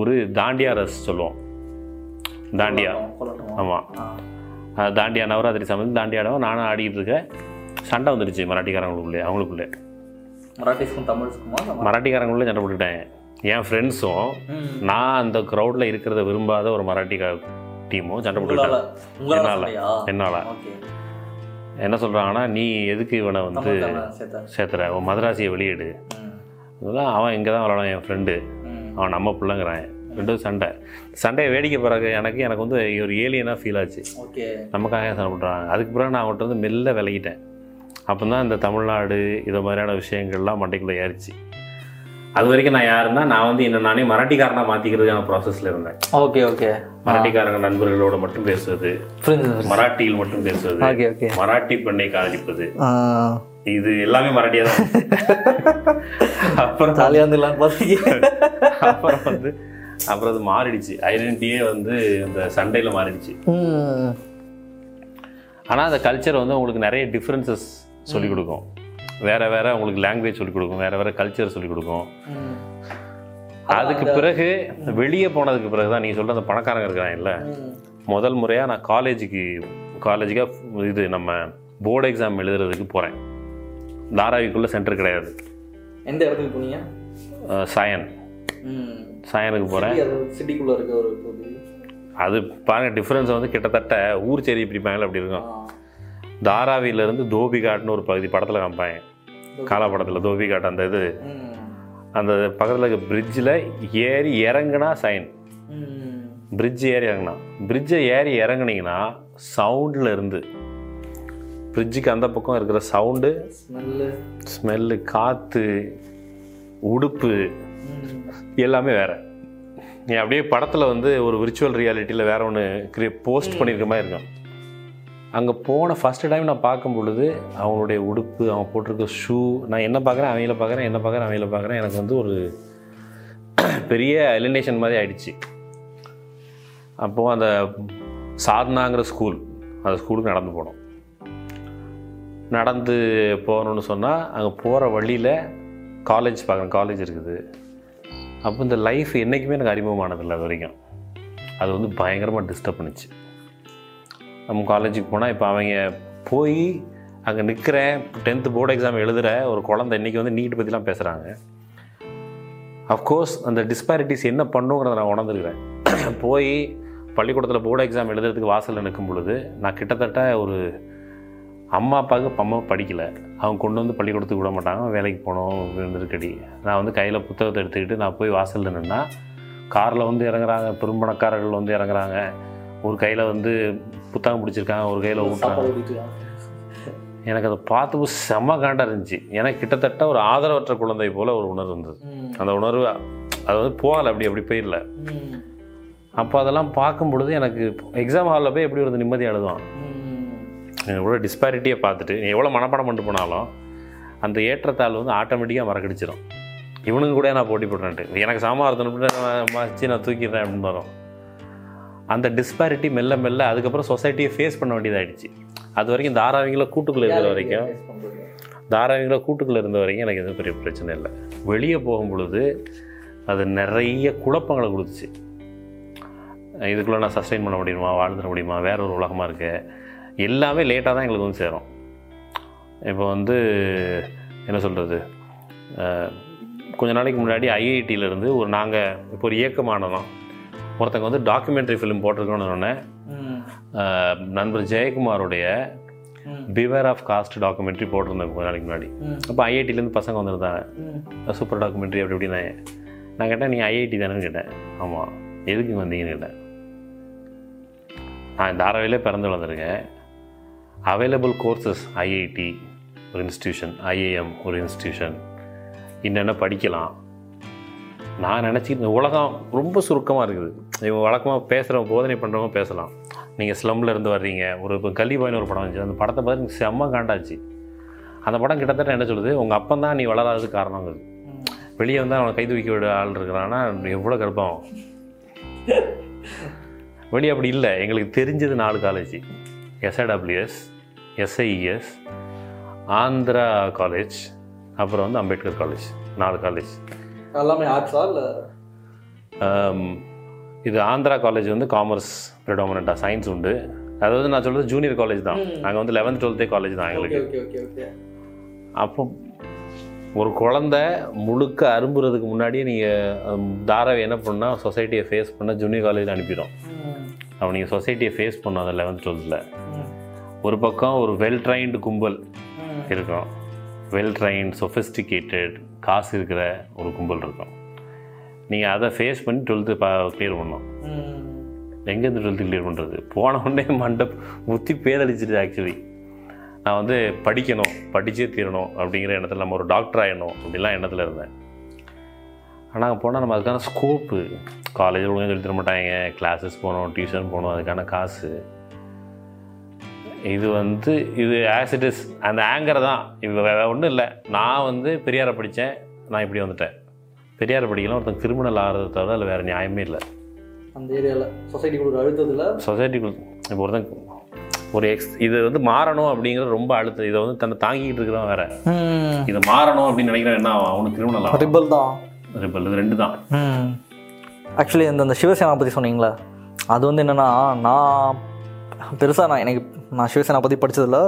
ஒரு தாண்டியா ரஸ் சொல்லுவோம். தாண்டியா, ஆமாம், தாண்டியா நவராத்திரி சம்பந்தம் தாண்டியாடவும் நானும் ஆடிக்கிட்டு இருக்கேன். சண்டை வந்துடுச்சு மராட்டிக்காரங்களுக்குள்ளே. மராட்டிக்காரங்களுக்குள்ளே சண்டை போட்டுட்டேன். என் ஃப்ரெண்ட்ஸும் நான் அந்த க்ரௌடில் இருக்கிறத விரும்பாத ஒரு மராட்டிக்கார டீமும் சண்டை போட்டுக்கிட்டேன் என்னால். என்ன சொல்கிறாங்கன்னா, நீ எதுக்கு இவனை வந்து சேர்த்துற, அவன் மதராசியை வெளியிடு, இதெல்லாம் அவன் இங்கே தான் விளாடும், என் ஃப்ரெண்டு அவன் நம்ம பிள்ளைங்கிறான். ரெண்டும் சண்டையை வேடிக்கை பிறகு எனக்கு வந்து ஒரு ஏலியனாக ஃபீல் ஆச்சு. நமக்காக சண்டை போட்டுறாங்க. அதுக்கு பிறகு நான் அவன்கிட்ட வந்து மெல்ல விலகிட்டேன். அப்போ தான் இந்த தமிழ்நாடு இதை மாதிரியான விஷயங்கள்லாம் மண்டைக்குள்ளே ஏறிச்சு. அது வரைக்கும் நான் யாருன்னா, நான் வந்து என்ன நானே மராட்டிக்காரனாக மாற்றிக்கிறதுக்கான ப்ராசஸில் இருந்தேன். Okay okay. மராட்டிக்காரங்க நண்பர்களோட மட்டும் பேசுவது, மராட்டியில் மட்டும் பேசுவது, மராட்டி பெண்ணை காதலிப்பது, இது எல்லாமே மராட்டியாக தான். அப்புறம் அப்புறம் அது மாறிடுச்சு. ஐடென்டிட்டியே வந்து இந்த சண்டையில் மாறிடுச்சு. ஆனால் அந்த கல்ச்சர் வந்து உங்களுக்கு நிறைய டிஃப்ரென்சஸ் சொல்லிக் கொடுக்கும். வேறு உங்களுக்கு லாங்குவேஜ் சொல்லிக் கொடுக்கும், வேறு கல்ச்சர் சொல்லிக் கொடுக்கும். அதுக்கு பிறகு வெளியே போனதுக்கு பிறகு தான் நீங்கள் சொல்கிற அந்த பணக்காரங்க இருக்கிறாங்கல்ல. முதல் முறையாக நான் காலேஜுக்காக இது நம்ம போர்டு எக்ஸாம் எழுதுறதுக்கு போகிறேன். தாராவிக்குள்ளே சென்டர் கிடையாது. எந்த இடத்துக்கு போனீங்க? சயனுக்கு போகிறேன். சிட்டிக்குள்ளே இருக்க ஒரு அது பாருங்கள் டிஃப்ரென்ஸ் வந்து கிட்டத்தட்ட ஊர் சேரி பிடிப்பாங்களே அப்படி இருக்கும். தாராவிலேருந்து தோபிகாட்னு ஒரு பகுதி, படத்தில் காமிப்பாங்க காலா படத்தில் தோபிகாட், அந்த இது அந்த பக்கத்தில் இருக்க பிரிட்ஜில் ஏறி இறங்குனா சயன். பிரிட்ஜை ஏறி இறங்குனீங்கன்னா சவுண்டில் இருந்து பிரிட்ஜுக்கு அந்த பக்கம் இருக்கிற சவுண்டு, ஸ்மெல்லு, காற்று, உடுப்பு எல்லாமே வேறு. நீ அப்படியே படத்தில் வந்து ஒரு விர்ச்சுவல் ரியாலிட்டியில் வேறு ஒன்று போஸ்ட் பண்ணியிருக்க மாதிரி இருக்கும். அங்கே போன ஃபஸ்ட்டு டைம் நான் பார்க்கும் பொழுது அவங்களுடைய உடுப்பு, அவன் போட்டிருக்க ஷூ, நான் என்ன பார்க்குறேன் அவங்கள பார்க்குறேன், எனக்கு வந்து ஒரு பெரிய எலினேஷன் மாதிரி ஆகிடுச்சு. அப்போது அந்த சாதனாங்கிற ஸ்கூல், அந்த ஸ்கூலுக்கு நடந்து போனோம். நடந்து போகணுன்னு சொன்னால் அங்கே போகிற வழியில் காலேஜ் இருக்குது. அப்போ இந்த லைஃப் என்றைக்குமே எனக்கு அறிமுகமானதில்லை அது வரைக்கும். அது வந்து பயங்கரமாக டிஸ்டர்ப் பண்ணிச்சு. நம்ம காலேஜுக்கு போனால் இப்போ அவங்க போய் அங்கே நிற்கிறேன், 10th போர்டு எக்ஸாம் எழுதுகிற ஒரு குழந்தை இன்றைக்கி வந்து நீட் பற்றிலாம் பேசுகிறாங்க. அஃப்கோர்ஸ் அந்த டிஸ்பாரிட்டிஸ் என்ன பண்ணுங்கிறத நான் உணர்ந்துருக்கிறேன். போய் பள்ளிக்கூடத்தில் போர்டு எக்ஸாம் எழுதுறதுக்கு வாசலில் நிற்கும் பொழுது நான் கிட்டத்தட்ட ஒரு அம்மா அப்பாவுக்கு அம்மா படிக்கலை, அவங்க கொண்டு வந்து பள்ளிக்கூடத்துக்கு விட மாட்டாங்க, வேலைக்கு போனோம் விழுந்திருக்கடி. நான் வந்து கையில் புத்தகத்தை எடுத்துக்கிட்டு நான் போய் வாசலில் நின்னா காரில் வந்து இறங்குறாங்க, பெரும்பணக்காரர்கள் வந்து இறங்குறாங்க, ஒரு கையில் வந்து புத்தகம் பிடிச்சிருக்காங்க, ஒரு கையில் ஊட்டுறாங்க. எனக்கு அதை பார்த்து செம காண்டாக இருந்துச்சு. எனக்கு கிட்டத்தட்ட ஒரு ஆதரவற்ற குழந்தை போல் ஒரு உணர்வு இருந்தது. அந்த உணர்வு அது வந்து போகலை, அப்படி போயிடல. அப்போ அதெல்லாம் பார்க்கும் பொழுது எனக்கு எக்ஸாம் ஹாலில் போய் எப்படி ஒரு நிம்மதி எழுதுவான், எவ்வளோ டிஸ்பாரிட்டியை பார்த்துட்டு எவ்வளோ மனப்பாடம் பண்ணிட்டு போனாலும் அந்த ஏற்றத்தாள் வந்து ஆட்டோமேட்டிக்காக மறக்கடிச்சிடும். இவனுக்கு கூட நான் போட்டி போட்டுறேன்ட்டு எனக்கு சாமா இருந்தனுப்பிட்டு நான் தூக்கிடுறேன் அப்படின்னு வரும். அந்த டிஸ்பாரிட்டி மெல்ல மெல்ல அதுக்கப்புறம் சொசைட்டியை ஃபேஸ் பண்ண வேண்டியதாகிடுச்சு. அது வரைக்கும் தாராவிங்கள கூட்டுக்குள்ளே இருக்கிற வரைக்கும் எனக்கு எதுவும் பெரிய பிரச்சனை இல்லை. வெளியே போகும் பொழுது அது நிறைய குழப்பங்களை கொடுத்துச்சு. இதுக்குள்ளே நான் சஸ்டெயின் பண்ண முடியுமா, வாழ்ந்துட முடியுமா, வேற ஒரு உலகமாக இருக்குது, எல்லாமே லேட்டாக தான் எங்களுக்கு வந்து சேரும். இப்போ வந்து என்ன சொல்கிறது, கொஞ்ச நாளைக்கு முன்னாடி ஐஐடியிலேருந்து ஒரு நாங்கள் இப்போ ஒரு இயக்கமானோம் ஒருத்தங்க வந்து டாக்குமெண்ட்ரி ஃபிலிம் போட்டிருக்கோன்னு சொன்னேன். நண்பர் ஜெயக்குமாரோடைய பிவேர் ஆஃப் காஸ்ட் டாக்குமெண்ட்ரி போட்டிருந்தேன் கொஞ்ச நாளைக்கு முன்னாடி. அப்போ ஐஐடியிலேருந்து பசங்க வந்துருந்தாங்க, சூப்பர் டாக்குமெண்ட்ரி அப்படி இப்படின்னு. நான் கேட்டேன், நீங்கள் ஐஐடி தானேன்னு கேட்டேன். ஆமாம், எதுக்கு வந்தீங்கன்னு கேட்டேன். நான் தாராவிலே பிறந்து வளர்ந்துருக்கேன். அவைலபிள் கோர்சஸ் ஐஐடி ஒரு இன்ஸ்டியூஷன், ஐஏஎம் ஒரு இன்ஸ்டியூஷன், என்னென்ன படிக்கலாம் நான் நினச்சி. இந்த உலகம் ரொம்ப சுருக்கமாக இருக்குது. இவங்க வழக்கமாக பேசுகிறவங்க, போதனை பண்ணுறவங்க பேசலாம். நீங்கள் ஸ்லம்மில் இருந்து வர்றீங்க. ஒரு இப்போ கல்விபாயின்னு ஒரு படம் இருந்துச்சு. அந்த படத்தை பார்த்து எனக்கு செம்ம காண்டாச்சு. அந்த படம் கிட்டத்தட்ட என்ன சொல்லுது, உங்கள் அப்பன் தான் நீ வளராதது காரணங்கிறது. வெளியே வந்து அவனை கை தூக்கி விட ஆள் இருக்கிறான்னா எவ்வளோ கர்ப்பம். வெளியே அப்படி இல்லை. எங்களுக்கு தெரிஞ்சது 4 college, SIWS, SIES, Andhra college, அப்புறம் வந்து அம்பேத்கர் காலேஜ். 4 காலேஜ் எல்லாமே ஆர்ட்ஸா இல்லை? இது ஆந்திரா காலேஜ் வந்து காமர்ஸ் ப்ரிடாமினண்டா, சயின்ஸ் உண்டு. அதாவது நான் சொல்கிறது ஜூனியர் காலேஜ் தான். நாங்கள் வந்து 11th 12th காலேஜ் தான் எங்களுக்கு. அப்போ ஒரு குழந்த முழுக்க அரும்புறதுக்கு முன்னாடியே நீங்கள் தாராவை என்ன பண்ணால் சொசைட்டியை ஃபேஸ் பண்ணால் ஜூனியர் காலேஜில் அனுப்பிடும். அப்போ நீங்கள் சொசைட்டியை ஃபேஸ் பண்ணோம் அந்த 11th 12th. ஒரு பக்கம் ஒரு வெல் ட்ரைன்டு கும்பல் இருக்கும், வெல் ட்ரைன்ட் சொஃபிஸ்டிகேட்டட் காசு இருக்கிற ஒரு கும்பல் இருக்கும். நீங்கள் அதை ஃபேஸ் பண்ணி 12th கிளியர் பண்ணோம். எங்கேருந்து 12th கிளியர் பண்ணுறது? போன உடனே மண்டப் முத்தி பேரழிச்சிடுது. ஆக்சுவலி நான் வந்து படிக்கணும், படித்தே தீரணும் அப்படிங்கிற எண்ணத்தில், நம்ம ஒரு டாக்டர் ஆகிடணும் அப்படிலாம் எண்ணத்தில் இருந்தேன். ஆனால் போனால் நம்ம அதுக்கான ஸ்கோப்பு, காலேஜ் ஒழுங்காக சொல்லி தர மாட்டாங்க, கிளாஸஸ் போகணும், டியூஷன் போகணும், அதுக்கான காசு. இது வந்து இது ஆஸ் இட் இஸ். அந்த ஆங்கர் தான். இப்போ வேறு ஒன்றும் இல்லை. நான் வந்து பெரியாரை படித்தேன், நான் இப்படி வந்துட்டேன். பெரியாரை படிக்கலாம், ஒருத்தன் கிரிமினல் ஆகிறத தவிர அதில் வேறு நியாயமே இல்லை. அந்த ஏரியாவில் சொசைட்டிக்குள்ள அழுத்தத்தில் சொசைட்டிக்குள்ள இப்போ ஒருத்தன் ஒரு இது வந்து மாறணும் அப்படிங்கிறது ரொம்ப அழுத்தம். இதை வந்து தன்னை தாங்கிக்கிட்டு இருக்கிறவன் வேற, இதை மாறணும் அப்படின்னு நினைக்கிறேன். என்ன ஆகும் அவனுக்கு? கிரிமினல் ரிபல் தான். ரிபல் ரெண்டு தான். ஆக்சுவலி அந்த சிவசேனா பற்றி சொன்னீங்களா, அது வந்து என்னென்னா, நான் பெருசாக நான் சிவசேனா பற்றி படித்ததில்ல,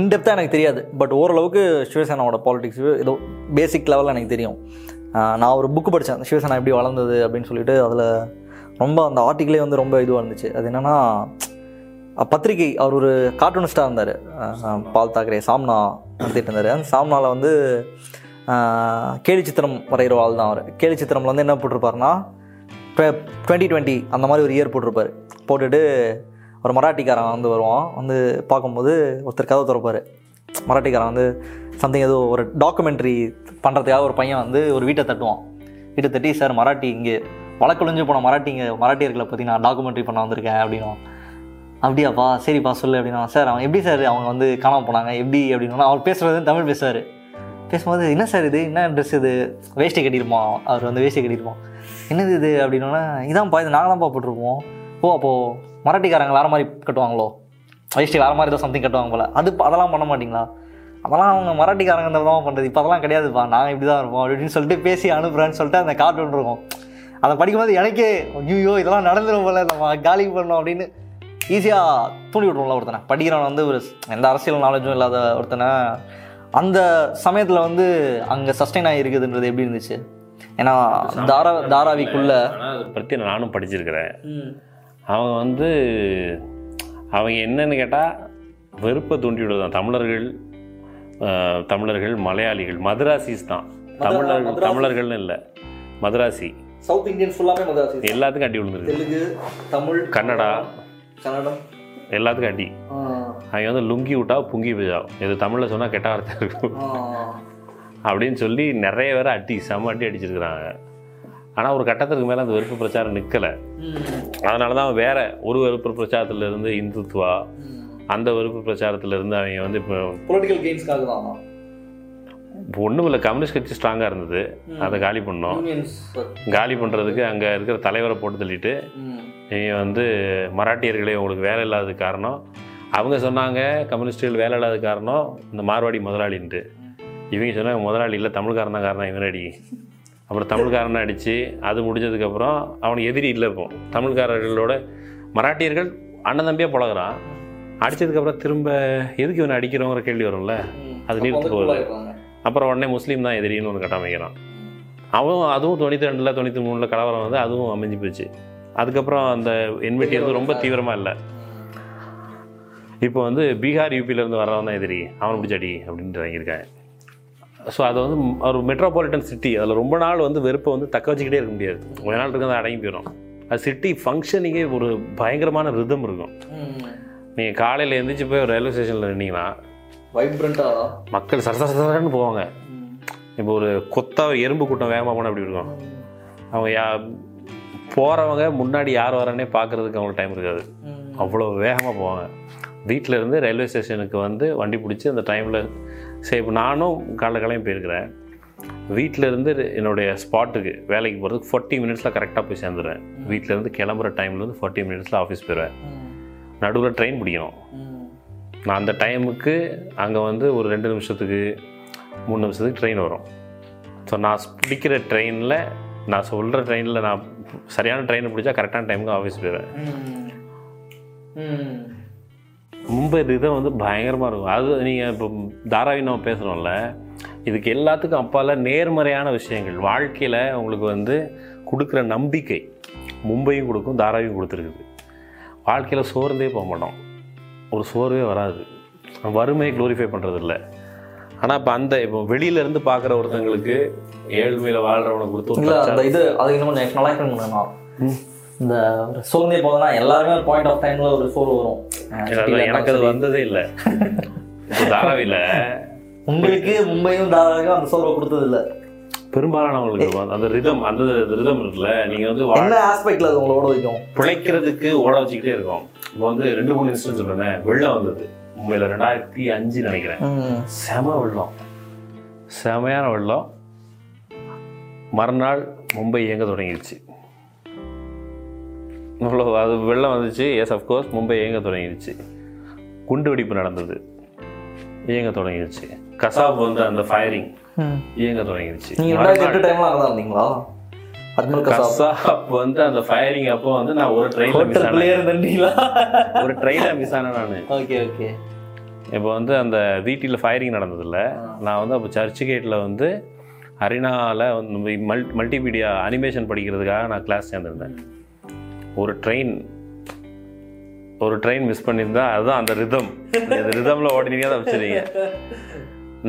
இன்டெப்த்தாக எனக்கு தெரியாது. பட் ஓரளவுக்கு சிவசேனாவோட பாலிடிக்ஸ் ஏதோ பேசிக் லெவலில் எனக்கு தெரியும். நான் ஒரு புக்கு படித்தேன், சிவசேனா எப்படி வளர்ந்தது அப்படின்னு சொல்லிட்டு. அதில் ரொம்ப அந்த ஆர்டிக்கிளே வந்து ரொம்ப இதுவாக இருந்துச்சு. அது என்னென்னா, பத்திரிகை, அவர் ஒரு கார்ட்டூனிஸ்டாக இருந்தார், பால் தாக்கரே, சாம்னா நடத்திட்டு இருந்தார். அந்த சாம்னாவில் வந்து கேலி சித்திரம் வரைகிற ஆள் தான் அவர். கேலி சித்திரமில் வந்து என்ன போட்டிருப்பாருன்னா, 2020 அந்த மாதிரி ஒரு இயர் போட்டிருப்பார். போட்டுட்டு ஒரு மராட்டிக்காரன் வந்து வருவான், வந்து பார்க்கும்போது ஒருத்தர் கதவை திறப்பார். மராட்டிக்காரன் வந்து சம்திங் ஏதோ ஒரு டாக்குமெண்ட்ரி பண்ணுறதுக்காக ஒரு பையன் வந்து ஒரு வீட்டை தட்டுவான். வீட்டை தட்டி, சார் மராட்டி இங்கே வழக்கொழிஞ்சு போன மராட்டியர்களை பற்றி நான் டாக்குமெண்ட்ரி பண்ண வந்திருக்கேன் அப்படின்னுவான். அப்படியாப்பா, சரிப்பா சொல்லு அப்படின்னா. சார் அவன் எப்படி சார் அவங்க வந்து காணாமல் போனாங்க எப்படி அப்படின்னா, அவர் பேசுகிறது தமிழ் பேசுவார். பேசும்போது, என்ன சார் இது, என்ன ட்ரெஸ் இது, வேஸ்ட்டை கட்டியிருப்பான். அவர் வந்து வேஸ்ட்டை கட்டியிருப்பான். என்னது இது அப்படின்னா, இதான்ப்பா இது நாங்கள் தான்ப்பா போட்டிருப்போம். ஓ, அப்போது மராட்டிக்காரங்க வேறு மாதிரி கட்டுவாங்களோ, வேஸ்ட்டை வேறு மாதிரி ஏதோ சம்திங் கட்டுவாங்க போல். அது அதெல்லாம் பண்ண மாட்டிங்களா? அதெல்லாம் அவங்க மராட்டிக்காரங்க தான் பண்ணுறது, இப்போ அதெல்லாம் கிடையாதுப்பா, நாங்கள் இப்படி தான் இருப்போம் அப்படின்னு சொல்லிட்டு பேசி அனுப்புகிறேன்னு சொல்லிட்டு அந்த கார்ட்டூன் இருக்கும். அதை படிக்கும்போது எனக்கே ஐயோ இதெல்லாம் நடந்துடும் போல், நம்ம காலி பண்ணோம் அப்படின்னு ஈஸியாக தூண்டி விட்ருவோம்ல ஒருத்தனை. படிக்கிறவன் வந்து ஒரு எந்த அரசியல் நாலேஜும் இல்லாத ஒருத்தனை அந்த சமயத்தில் வந்து அங்கே சஸ்டெயின் ஆகிருக்குதுன்றது எப்படி இருந்துச்சு? ஏன்னா தாராவிக்குள்ளே பற்றி நானும் படிச்சிருக்கிறேன். அவங்க வந்து அவங்க என்னன்னு கேட்டால் வெறுப்பை தூண்டி விடுதான். தமிழர்கள் மலையாளிகள், மதராசிஸ் தான். தமிழர்கள்னு இல்லை, மதராசி, சவுத் இந்தியன் ஃபுல்லாகவே மதராசி, எல்லாத்துக்கும் அடி விழுந்துருக்கு. தெலுங்கு, தமிழ், கன்னடம் எல்லாத்துக்கும் அடி. அவங்க வந்து லுங்கி விட்டா புங்கி போஜா, இது தமிழில் சொன்னால் கெட்ட வார்த்தை இருக்கும் அப்படின்னு சொல்லி நிறைய பேர் செம்ம அடி அடிச்சிருக்கிறாங்க. ஆனால் ஒரு கட்டத்திற்கு மேலே அந்த வெறுப்பு பிரச்சாரம் நிற்கலை. அதனால தான் அவன் வேற ஒரு வெறுப்பு பிரச்சாரத்திலேருந்து இந்துத்துவா, அந்த வெறுப்பு பிரச்சாரத்திலேருந்து அவங்க வந்து இப்போ பொலிட்டிக்கல் கெயின்ஸ்க்காக தான் இப்போ ஒன்றும் இல்லை, கம்யூனிஸ்ட் கட்சி ஸ்ட்ராங்காக இருந்தது, அதை காலி பண்ணோம். காலி பண்ணுறதுக்கு அங்கே இருக்கிற தலைவரை போட்டு தள்ளிட்டு நீங்கள் வந்து மராட்டியர்களே உங்களுக்கு வேலை இல்லாத காரணம் அவங்க சொன்னாங்க, கம்யூனிஸ்டுகள் வேலை இல்லாத காரணம் இந்த மார்வாடி முதலாளின்ட்டு. இவங்க சொன்னாங்க முதலாளி இல்லை தமிழ்காரன் தான் காரணம் இவன் அடி. அப்புறம் தமிழ்காரனை அடித்து அது முடிஞ்சதுக்கப்புறம் அவனுக்கு எதிரி இல்லை. இப்போ தமிழ்காரர்களோட மராட்டியர்கள் அண்ணன் தம்பியாக பழகிறான். அடித்ததுக்கப்புறம் திரும்ப எதுக்கு இவனை அடிக்கிறோங்கிற கேள்வி வரும்ல, அது நிறுத்து போகுது. அப்புறம் உடனே முஸ்லீம் தான் எதிரின்னு ஒன்று கட்டமைக்கிறான் அவன். அதுவும் 92 93 கலவரம் வந்து அதுவும் அமைஞ்சு போச்சு. அதுக்கப்புறம் அந்த என்விடி வந்து ரொம்ப தீவிரமாக இல்லை. இப்போ வந்து பீகார் யூபியிலேருந்து வர்றவன் தான் எதிரி, அவனை பிடிச்சடி அப்படின்ட்டு வாங்கியிருக்காங்க. ஸோ அது வந்து ஒரு மெட்ரோபாலிட்டன் சிட்டி, அதில் ரொம்ப நாள் வந்து வெறுப்பை வந்து தக்க வச்சுக்கிட்டே இருக்க முடியாது. கொஞ்ச நாள் இருக்கிறது அடங்கி போயிடும். அது சிட்டி ஃபங்க்ஷனிங்கே ஒரு பயங்கரமான ரிதம் இருக்கும். நீங்கள் காலையில் எழுந்திரிச்சு போய் ஒரு ரயில்வே ஸ்டேஷனில் நின்னீங்கன்னா வைப்ரண்ட்டாக மக்கள் சரசரன்னு போவாங்க. இப்போ ஒரு கொத்தா ஒரு எறும்பு கூட்டம் வேகமாக போனால் அப்படி இருக்கும். அவங்க போகிறவங்க முன்னாடி யார் வரானே பார்க்குறதுக்கு அவங்களுக்கு டைம் இருக்காது, அவ்வளோ வேகமாக போவாங்க. வீட்டிலேருந்து ரயில்வே ஸ்டேஷனுக்கு வந்து வண்டி பிடிச்சி அந்த டைமில் சேஃப். நானும் காலையிலையும் போயிருக்கிறேன். வீட்டிலேருந்து என்னுடைய ஸ்பாட்டுக்கு வேலைக்கு போகிறதுக்கு 40 minutes கரெக்டாக போய் சேர்ந்துடுவேன். வீட்டிலேருந்து கிளம்புற டைம்லேருந்து 40 minutes ஆஃபீஸ் போயிடுவேன். நடுவில் ட்ரெயின் பிடிக்கணும். நான் அந்த டைமுக்கு அங்கே வந்து ஒரு 2 நிமிஷத்துக்கு 3 நிமிஷத்துக்கு ட்ரெயின் வரும். ஸோ நான் பிடிக்கிற ட்ரெயினில், நான் சொல்கிற ட்ரெயினில், நான் சரியான ட்ரெயினை பிடிச்சா கரெக்டான டைமுக்கு ஆஃபீஸ் போயிடுவேன். மும்பை இதுதான் வந்து பயங்கரமாக இருக்கும். அது நீங்கள் இப்போ தாராவி நம்ம பேசுகிறோம்ல, இதுக்கு எல்லாத்துக்கும் அப்பால் நேர்மறையான விஷயங்கள் வாழ்க்கையில் உங்களுக்கு வந்து கொடுக்குற நம்பிக்கை மும்பையும் கொடுக்கும், தாராவியும் கொடுத்துருக்குது. வாழ்க்கையில் சோர்ந்தே போக மாட்டோம், ஒரு சோர்வே வராது. வறுமையை க்ளோரிஃபை பண்ணுறதில்ல. ஆனால் இப்போ அந்த இப்போ வெளியிலேருந்து பார்க்குற ஒருத்தங்களுக்கு ஏழ்மையில் வாழ்கிறவனுக்கு கொடுத்து இது அது இன்னும் நல்லா இருக்கணும். இந்த சோர்ந்தே போதுன்னா எல்லாருமே பாயிண்ட் ஆஃப் டைமில் ஒரு சோர் வரும். எனக்கு அது வந்ததே இல்லை. தாராவியில் உங்களுக்கு மும்பையும் தாராவியும் அந்த சோர்வை கொடுத்தது இல்லை. பெரும்பாலானவங்களுக்கு அந்த ரிதம், அந்த ரிதம் இருக்குல்ல, நீங்கள் வந்து என்ன ஆஸ்பெக்டில் அது உங்களை ஓட வைக்கும், பிழைக்கிறதுக்கு ஓட வச்சுக்கிட்டே இருக்கும். இப்போ வந்து 2-3 இன்சிடென்ட் சொல்கிறேன். வெள்ளம் வந்தது மும்பையில் 2005 நினைக்கிறேன். செம வெள்ளம், செமையான வெள்ளம். மறுநாள் மும்பை இயங்க தொடங்கிடுச்சு. இவ்வளோ அது வெள்ளம் வந்துச்சு. எஸ், அஃப்கோர்ஸ் மும்பை இயங்க தொடங்கிடுச்சு. குண்டுவெடிப்பு நடந்தது, இயங்க தொடங்கிடுச்சு. கசாப் வந்து அந்த ஃபயரிங் இயங்க தொடங்கிடுச்சு. கசாப் வந்து அந்த ஃபயரிங் அப்போ வந்து நான் ஒரு ட்ரெயின்ல மிஸ் ஆனேன். நான் இப்போ வந்து அந்த வீட்டில் ஃபயரிங் நடந்ததில்ல. நான் வந்து அப்போ சர்ச்சு கேட்டில் வந்து அரினாவில் மல்டிமீடியா அனிமேஷன் படிக்கிறதுக்காக நான் கிளாஸ் சேர்ந்துருந்தேன். ஒரு ட்ரெயின் மிஸ் பண்ணியிருந்தா அதுதான் அந்த ரிதம். அந்த ரிதமில் ஓடினீங்க தான் வச்சுருக்கீங்க.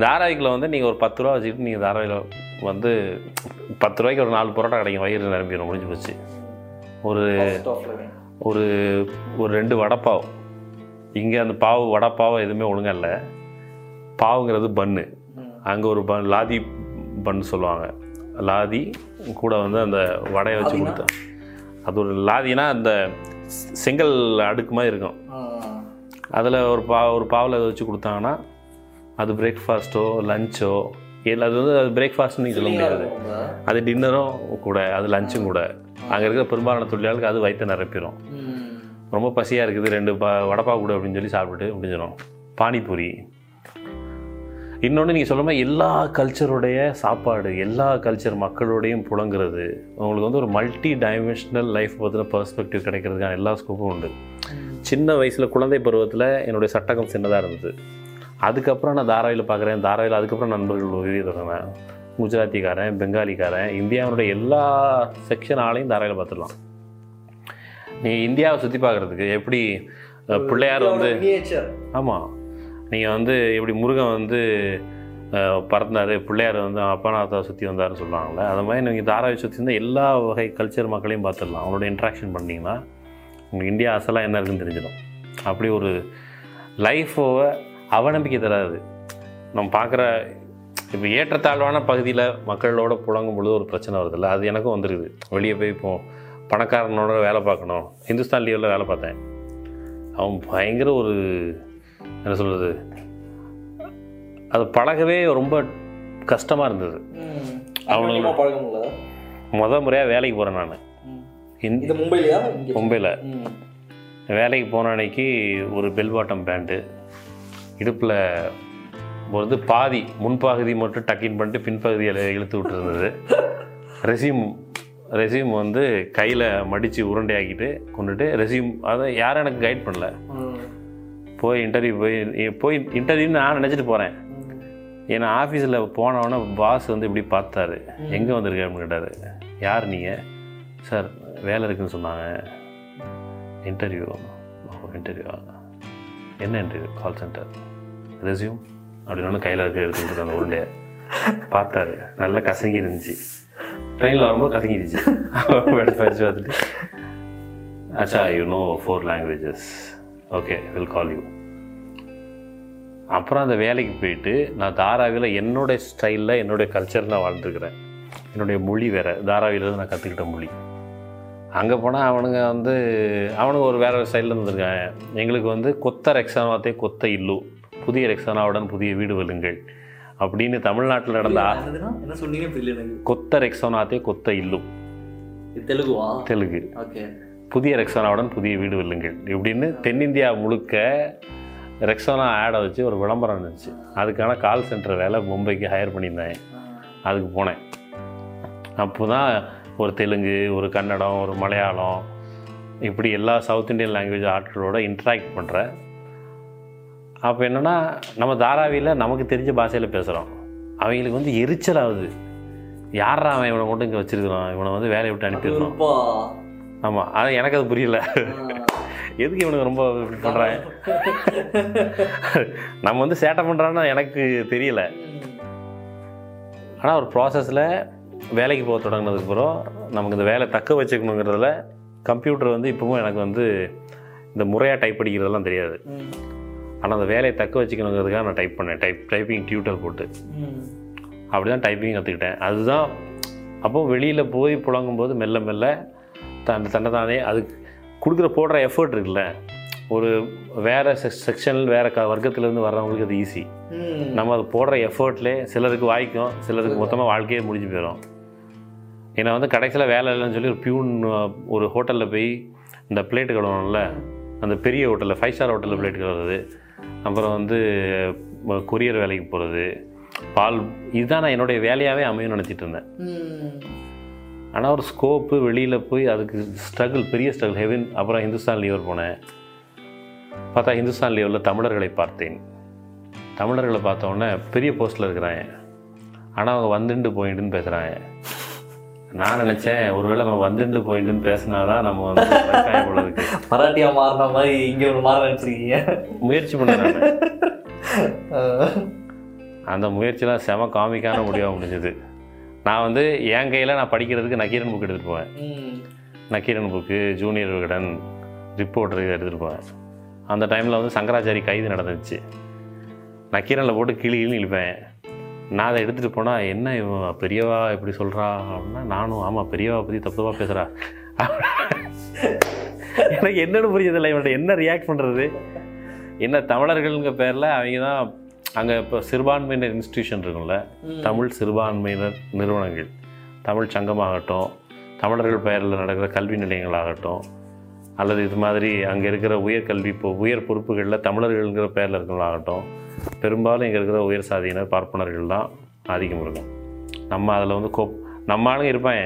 தாராவிக்குள்ளே வந்து நீங்கள் ஒரு 10 ரூபா வச்சுக்கிட்டு நீங்கள் தாராவியில் வந்து 10 ரூபாய்க்கு ஒரு 4 பரோட்டா கிடைக்கும். வயிறு நிரம்பிடும், முடிஞ்சு போச்சு. ஒரு ஒரு 2 வடைப்பாவ். இங்கே அந்த பாவு வடைப்பாவை எதுவுமே ஒழுங்காக இல்லை. பாவுங்கிறது பன்னு, அங்கே ஒரு லாதி பன்னு சொல்லுவாங்க. லாதி கூட வந்து அந்த வடையை வச்சு கொடுத்தேன். அது ஒரு லாதினா அந்த செங்கல் அடுக்குமா இருக்கும். அதில் ஒரு பாவில் அதை வச்சு கொடுத்தாங்கன்னா அது பிரேக்ஃபாஸ்ட்டோ லஞ்சோ இல்லை. அது வந்து அது பிரேக்ஃபாஸ்ட்னு சொல்ல முடியாது, அது டின்னரும் கூட, அது லஞ்சும் கூட. அங்கே இருக்கிற பெரும்பாலான தொழிலாளருக்கு அது வயிற்று நிரப்பிடும். ரொம்ப பசியாக இருக்குது, 2 வடைப்பா கூட அப்படின்னு சொல்லி சாப்பிட்டு முடிஞ்சிடும். பானிபூரி. இன்னொன்று நீங்கள் சொல்கிற மாதிரி எல்லா கல்ச்சருடைய சாப்பாடு, எல்லா கல்ச்சர் மக்களோடையும் புழங்குறது. உங்களுக்கு வந்து ஒரு மல்டி டைமென்ஷனல் லைஃப் பற்றின பெர்ஸ்பெக்டிவ் கிடைக்கிறதுக்கான எல்லா ஸ்கோப்பும் உண்டு. சின்ன வயசில் குழந்தை பருவத்தில் என்னுடைய சட்டகம் சின்னதாக இருந்தது. அதுக்கப்புறம் நான் தாராவியில் பார்க்குறேன். தாராவியில் அதுக்கப்புறம் நண்பர்கள் உதவி தருவேன். குஜராத்திக்காரன், பெங்காலிக்காரன், இந்தியாவுடைய எல்லா செக்ஷன் ஆளையும் தாராவியில் பார்த்துடலாம். நீங்கள் இந்தியாவை சுற்றி பார்க்குறதுக்கு எப்படி பிள்ளையார் வந்து, ஆமாம், நீங்கள் வந்து எப்படி முருகன் வந்து பறந்தார், பிள்ளையார் வந்து அப்பநாதா சுற்றி வந்தார்னு சொல்லுவாங்களே, அது மாதிரி நீங்கள் தாராவி சுற்றி இருந்தால் எல்லா வகை கல்ச்சர் மக்களையும் பார்த்துடலாம். அவங்களோட இன்ட்ராக்ஷன் பண்ணிங்கன்னா உங்களுக்கு இந்தியா அசலாக என்ன இருக்குன்னு தெரிஞ்சிடும். அப்படி ஒரு லைஃபோவை அவநம்பிக்கை தராது. நம்ம பார்க்குற இப்போ ஏற்றத்தாழ்வான பகுதியில் மக்களோட புழங்கும் பொழுது ஒரு பிரச்சனை வருதில்ல, அது எனக்கும் வந்துருக்குது. வெளியே போய் இப்போ பணக்காரனோட வேலை பார்க்கணும். ஹிந்துஸ்தான் லீவில் வேலை பார்த்தேன். அவன் பயங்கர ஒரு என்ன சொல்கிறது, அது பழகவே ரொம்ப கஷ்டமாக இருந்தது. அவ்வளோ மொதல் முறையாக வேலைக்கு போகிறேன் நான். மும்பையில் வேலைக்கு போன அன்னைக்கு ஒரு பெல் பாட்டம் பேண்ட்டு, இடுப்பில் வந்து பாதி முன்பகுதி மட்டும் டக்கின் பண்ணிட்டு பின்பகுதியில் இழுத்து விட்டுருந்தது. ரெசியூம் வந்து கையில் மடித்து உருண்டையாக்கிட்டு கொண்டுட்டு ரெசியூம், அதை யாரும் எனக்கு கைட் பண்ணல. போய் இன்டர்வியூ போய் இன்டர்வியூன்னு நான் நினச்சிட்டு போகிறேன். ஏன்னா ஆஃபீஸில் போனவொடனே பாஸ் வந்து இப்படி பார்த்தாரு, எங்கே வந்திருக்கேன் அப்படின்னு கேட்டார். யார் நீங்கள்? சார் வேலை இருக்குதுன்னு சொன்னாங்க. இன்டர்வியூவா? என்ன இன்டர்வியூ? Call centre. ரெசியூம் அப்படின்னு கையில் இருக்க எடுத்துக்கிட்டு அந்த உருண்டையை பார்த்தாரு. நல்லா கசங்கி இருந்துச்சு. ட்ரெயினில் வரும்போது கசங்கிடுச்சு. படிச்சு பார்த்துட்டு, அச்சா you know 4 languages, okay will call you. அப்புறம் அந்த வேலைக்கு போயிட்டு நான் தாராவியில் என்னோடய ஸ்டைலில் என்னுடைய கல்ச்சர் நான் வாழ்ந்துருக்கிறேன். என்னுடைய மொழி வேறு, தாராவியிலேருந்து நான் கற்றுக்கிட்ட மொழி. அங்கே போனால் அவனுங்க ஒரு வேறு ஸ்டைலில் இருந்திருக்காங்க. எங்களுக்கு வந்து கொத்த ரெக்ஸானாத்தே கொத்த இல்லு, புதிய ரெக்ஸானாவுடன் புதிய வீடு வலுங்கள் அப்படின்னு தமிழ்நாட்டில் நடந்தா என்ன சொன்னீங்க? கொத்த ரெக்ஸானாத்தே கொத்த இல்லு, தெலுங்குவா? தெலுங்கு. புதிய ரெக்ஸானாவுடன் புதிய வீடு வல்லுங்கள் இப்படின்னு தென்னிந்தியா முழுக்க ரெக்ஸானா ஆடை வச்சு ஒரு விளம்பரம் இருந்துச்சு. அதுக்கான கால் சென்டர் வேலை மும்பைக்கு ஹையர் பண்ணியிருந்தேன். அதுக்கு போனேன். அப்போ தான் ஒரு தெலுங்கு, ஒரு கன்னடம், ஒரு மலையாளம், இப்படி எல்லா சவுத் இண்டியன் லாங்குவேஜ் ஆட்களோட இன்ட்ராக்ட் பண்ணுறேன். அப்போ என்னென்னா, நம்ம தாராவியில் நமக்கு தெரிஞ்ச பாஷையில் பேசுகிறோம். அவங்களுக்கு வந்து எரிச்சல் ஆகுது. யாரா அவன் இவனை மட்டும் இங்கே வச்சுருக்கிறான், இவனை வந்து வேலையை விட்டு அனுப்பிடுறோம். ஆமாம், ஆனால் எனக்கு அது புரியலை. எதுக்கு இவனுக்கு ரொம்ப பண்ணுறேன், நம்ம வந்து சேட்டை பண்ணுறான்னு எனக்கு தெரியல. ஆனால் ஒரு ப்ராசஸில் வேலைக்கு போக தொடங்கினதுக்கப்புறம் நமக்கு இந்த வேலை தக்க வச்சுக்கணுங்கிறதுல கம்ப்யூட்டர் வந்து இப்போவும் எனக்கு வந்து இந்த முறையாக டைப் அடிக்கிறதெல்லாம் தெரியாது. ஆனால் அந்த வேலையை தக்க வச்சுக்கணுங்கிறதுக்காக நான் டைப் பண்ணேன். டைப்பிங் டியூட்டர் போட்டு அப்படி தான் டைப்பிங் கற்றுக்கிட்டேன். அதுதான். அப்போது வெளியில் போய் புழங்கும்போது மெல்ல மெல்ல தன்னைத்தானே அது கொடுக்குற போடுற எஃபர்ட் இருக்குல்ல, ஒரு வேறு செக்ஷனில் வேறு வர்க்கத்துலேருந்து வர்றவங்களுக்கு அது ஈஸி. நம்ம அது போடுற எஃபர்ட்லேயே சிலருக்கு வாய்க்கும், சிலருக்கு மொத்தமாக வாழ்க்கையே முடிஞ்சு போயிடும். ஏன்னா வந்து கடைசியில் வேலை இல்லைன்னு சொல்லி ஒரு பியூன் ஒரு ஹோட்டலில் போய் இந்த பிளேட்டு கழுவணும்ல, அந்த பெரிய ஹோட்டலில் 5-star ஹோட்டலில் பிளேட் கழுவுறது, அப்புறம் வந்து கொரியர் வேலைக்கு போகிறது, பால், இதுதான் நான் என்னுடைய வேலையாகவே அமையும் நினச்சிட்டு இருந்தேன். ஆனால் ஒரு ஸ்கோப்பு வெளியில் போய் அதுக்கு ஸ்ட்ரகிள், பெரிய ஸ்ட்ரகிள், ஹெவின். அப்புறம் ஹிந்துஸ்தான் லீவர் போனேன். பார்த்தா ஹிந்துஸ்தான் லீவரில் தமிழர்களை பார்த்தேன். தமிழர்களை பார்த்தோன்னே பெரிய போஸ்ட்டில் இருக்கிறாங்க, ஆனால் அவங்க வந்துண்டு போயிட்டுன்னு பேசுகிறாங்க. நான் நினச்சேன், ஒருவேளை நம்ம வந்துட்டு போயிட்டுன்னு பேசினா தான் நம்ம வந்து மராட்டியா மாறின மாதிரி இங்கே ஒரு மாற நினச்சிருக்கீங்க. முயற்சி பண்ணுறேன். அந்த முயற்சியெலாம் செம காமிக்கான முடிவாக முடிஞ்சது. நான் வந்து என் கையில் நான் படிக்கிறதுக்கு நக்கீரன் புக் எடுத்துகிட்டு போவேன். நக்கீரன் புக்கு, ஜூனியர் விகடன், ரிப்போர்ட்டருக்கு எடுத்துகிட்டு போவேன். அந்த டைமில் வந்து சங்கராச்சாரி கைது நடந்துச்சு. நக்கீரனில் போட்டு கிளின்னு இழுப்பேன். நான் அதை எடுத்துகிட்டு போனால், என்ன இவன் பெரியவா இப்படி சொல்கிறா அப்படின்னா, நானும் ஆமாம் பெரியவா பற்றி தப்புவா பேசுகிறா. எனக்கு என்னென்னு புரிஞ்சதில்லை, இவன்கிட்ட என்ன ரியாக்ட் பண்ணுறது. என்ன தமிழர்கள்ங்கிற பேரில் அவங்க தான் அங்கே இப்போ சிறுபான்மையினர் இன்ஸ்டிடியூஷன் இருக்கும்ல, தமிழ் சிறுபான்மையினர் நிறுவனங்கள், தமிழ் சங்கமாகட்டும், தமிழர்கள் பெயரில் நடக்கிற கல்வி நிலையங்களாகட்டும், அல்லது இது மாதிரி அங்கே இருக்கிற உயர்கல்வி, இப்போ உயர் பொறுப்புகளில் தமிழர்கள்ங்கிற பெயரில் இருக்கிறவங்களாகட்டும், பெரும்பாலும் இங்கே இருக்கிற உயர் சாதியினர் பார்ப்பனர்கள் தான் ஆதிக்கம் இருக்கும். நம்ம அதில் வந்து நம்ம ஆளுங்க இருப்பேன்,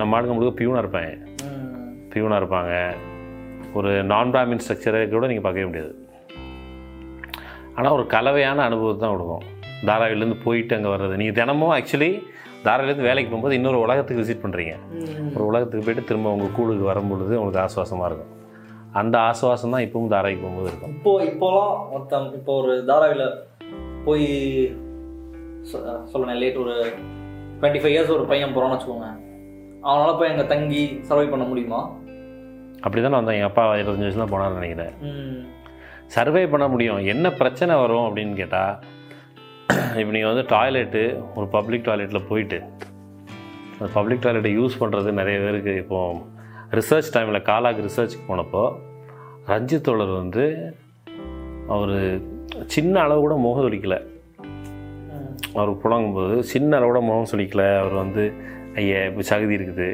நம்ம ஆளுங்க முழுக்க பியூனாக இருப்பாங்க. ஒரு நான் பிராமின் ஸ்ட்ரக்சரை கூட நீங்கள் பார்க்கவே முடியாது. ஆனால் ஒரு கலவையான அனுபவத்தை தான் கொடுக்கும். தாராவிலேருந்து போயிட்டு அங்கே வர்றது, நீங்கள் தினமும் ஆக்சுவலி தாராவிலேருந்து வேலைக்கு போகும்போது இன்னொரு உலகத்துக்கு விசிட் பண்ணுறீங்க. ஒரு உலகத்துக்கு போய்ட்டு திரும்ப உங்கள் கூலுக்கு வரும்பொழுது உங்களுக்கு ஆசுவாசமாக இருக்கும். அந்த ஆசுவாசம் தான் இப்பவும் தாராவிக்கு போகும்போது இருக்கும். இப்போலாம் மொத்தம் இப்போ ஒரு தாராவியில் போய் சொல்லணும், லேட் ஒரு 25 years ஒரு பையன் போகிறான்னு வச்சுக்கோங்க. அவனால் போய் எங்கள் தங்கி சர்வை பண்ண முடியுமா? அப்படி தான் நான் வந்தேன். எங்கள் அப்பா 25 வயசுலாம் போனான்னு நினைக்கிறேன். சர்வை பண்ண முடியும். என்ன பிரச்சனை வரும் அப்படின்னு கேட்டால், இப்போ நீங்கள் வந்து டாய்லெட்டு, ஒரு பப்ளிக் டாய்லெட்டில் போயிட்டு அந்த பப்ளிக் டாய்லெட்டை யூஸ் பண்ணுறது நிறைய பேருக்கு. இப்போது ரிசர்ச் டைமில் காலாக்கு ரிசர்ச்சுக்கு போனப்போ ரஞ்சித் தோழர் வந்து அவர் சின்ன அளவு கூட முகம் துடிக்கலை. அவர் புழங்கும்போது சின்ன அளவோட முகம் சொல்லிக்கல. அவர் வந்து ஐயா இப்போ சகதி இருக்குது,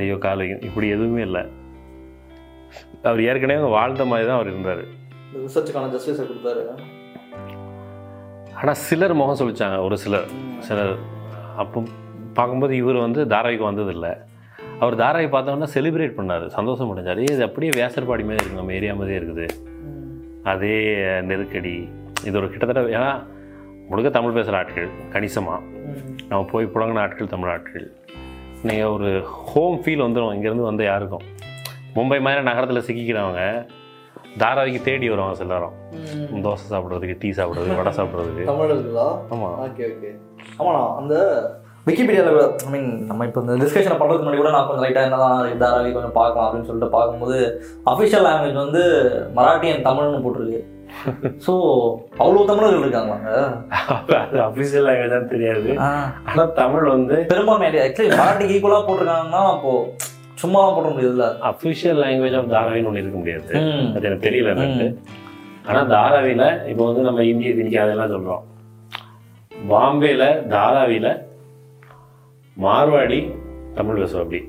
ஐயோ காலை, இப்படி எதுவுமே இல்லை. அவர் ஏற்கனவே வாழ்ந்த மாதிரி தான் அவர் இருந்தார். ஆனால் சிலர் முகம் சொல்லிச்சாங்க, ஒரு சிலர் சிலர். அப்போ பார்க்கும்போது இவர் வந்து தாராவிக்கு வந்ததில்லை. அவர் தாராவி பார்த்தோம்னா செலிப்ரேட் பண்ணார், சந்தோஷம் அடைஞ்சார். இது அப்படியே வேசர்பாடி மாதிரி இருக்குது, நம்ம ஏரியா மாதிரியே இருக்குது, அதே நெருக்கடி. இது ஒரு கிட்டத்தட்ட, ஏன்னா முழுக்க தமிழ் பேசுகிற ஆட்கள் கணிசமாக, நம்ம போய் புழங்கின ஆட்கள் தமிழ் ஆட்கள். நீங்கள் ஒரு ஹோம் ஃபீல் வந்துடும். இங்கேருந்து வந்து யாருக்கும் மும்பை மாதிரி நகரத்தில் சிக்கிக்கிறவங்க தாராவிக்கு தேடி வருவாங்க. சிலரும் தோசை சாப்பிட்றதுக்கு, டீ சாப்பிட்றதுக்கு, வடை சாப்பிட்றதுக்கு. தமிழர்களா? ஆமாம். Okay okay. ஆமாண்ணா, அந்த விக்கிபீடியாவில் கூட, ஐ மீன், நம்ம இப்போ இந்த டிஸ்கஷனை பண்ணுறதுக்கு முன்னாடி கூட நான் கொஞ்சம் லைட்டாக என்ன தான் தாராவி கொஞ்சம் பார்க்கலாம் அப்படின்னு சொல்லிட்டு பார்க்கும்போது அஃபிஷியல் லாங்குவேஜ் வந்து மராட்டி அண்ட் தமிழ்னு போட்டிருக்கு. ஸோ அவ்வளோ தமிழர்கள் இருக்காங்களாங்க. அது அஃபிஷியல் லாங்குவேஜ் தான் தெரியாது. ஆனால் தமிழ் வந்து பெரும்பான்மை ஆக்சுவலி மராட்டிக்கு ஈக்குவலாக போட்டிருக்காங்கன்னா அப்போது சும்மா போட முடியாதுல்ல. அஃபிஷியல் லாங்குவேஜ் ஆஃப் தாராவின்னு ஒன்று இருக்க முடியாது, அது எனக்கு தெரியல எனக்கு. ஆனால் தாராவியில் இப்போ வந்து நம்ம இந்திய திணிக்க அதெல்லாம் சொல்கிறோம். பாம்பேயில் தாராவியில் மார்வாடி தமிழ் பேசுவோம், அப்படி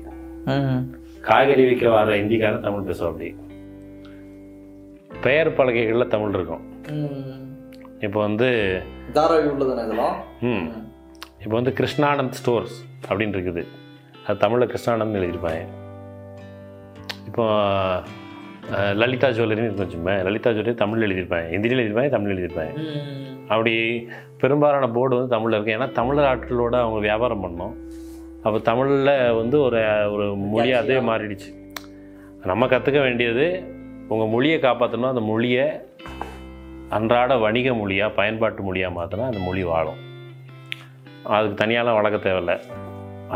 காய்கறி விற்க வர இந்திக்காரன் தமிழ் பேசுவோம், அப்படி பெயர் பலகைகளில் தமிழ் இருக்கும். இப்போ வந்து தாராவி உள்ளதானே இதெல்லாம். இப்போ வந்து கிருஷ்ணானந்த் ஸ்டோர்ஸ் அப்படின்னு இருக்குது, அது தமிழில் கிருஷ்ணானந்த்னு எழுதியிருப்பாங்க. இப்போ லலிதா ஜுவல்லரின்னு இருக்குச்சுமே, லலிதா ஜுவல்லரி தமிழில் எழுதியிருப்பாங்க, ஹிந்தியில் எழுதியிருப்பாங்க, தமிழ் எழுதியிருப்பாங்க. அப்படி பெரும்பாலான போர்டு வந்து தமிழில் இருக்குது. ஏன்னா தமிழர் ஆட்களோடு அவங்க வியாபாரம் பண்ணோம். அப்போ தமிழில் வந்து ஒரு ஒரு மொழியாகவே மாறிடுச்சு. நம்ம கற்றுக்க வேண்டியது உங்கள் மொழியை காப்பாற்றணும். அந்த மொழியை அன்றாட வணிக மொழியாக, பயன்பாட்டு மொழியாக மாற்றினா அந்த மொழி வாழும். அதுக்கு தனியாலாம் வளர்க்க தேவையில்லை.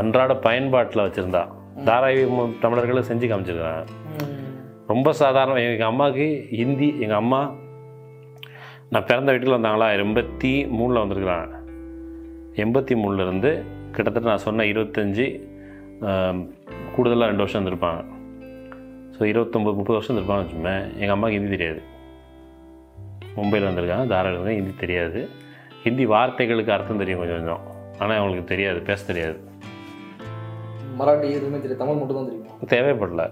அன்றாட பயன்பாட்டில் வச்சுருந்தா தாராவி தமிழர்களை செஞ்சு காமிச்சிருக்கிறாங்க. ரொம்ப சாதாரணம். எங்கள் அம்மாவுக்கு ஹிந்தி, எங்கள் அம்மா நான் பிறந்த வீட்டில் வந்தாங்களா 83 வந்திருக்கிறாங்க. 83 கிட்டத்தட்ட நான் சொன்ன 25 கூடுதலாக 2 வருஷம் வந்திருப்பாங்க. ஸோ 29-30 வருஷம் இருப்பாங்கன்னு வச்சுப்பேன். எங்கள் அம்மாவுக்கு ஹிந்தி தெரியாது. மும்பையில் வந்திருக்காங்க, தாராவியில் ஹிந்தி தெரியாது. ஹிந்தி வார்த்தைகளுக்கு அர்த்தம் தெரியும் கொஞ்சம் கொஞ்சம், ஆனால் அவங்களுக்கு தெரியாது, பேச தெரியாது. மராட்டி எதுவுமே தெரியும், தமிழ் மட்டும் தான் தெரியும். தேவைப்படல.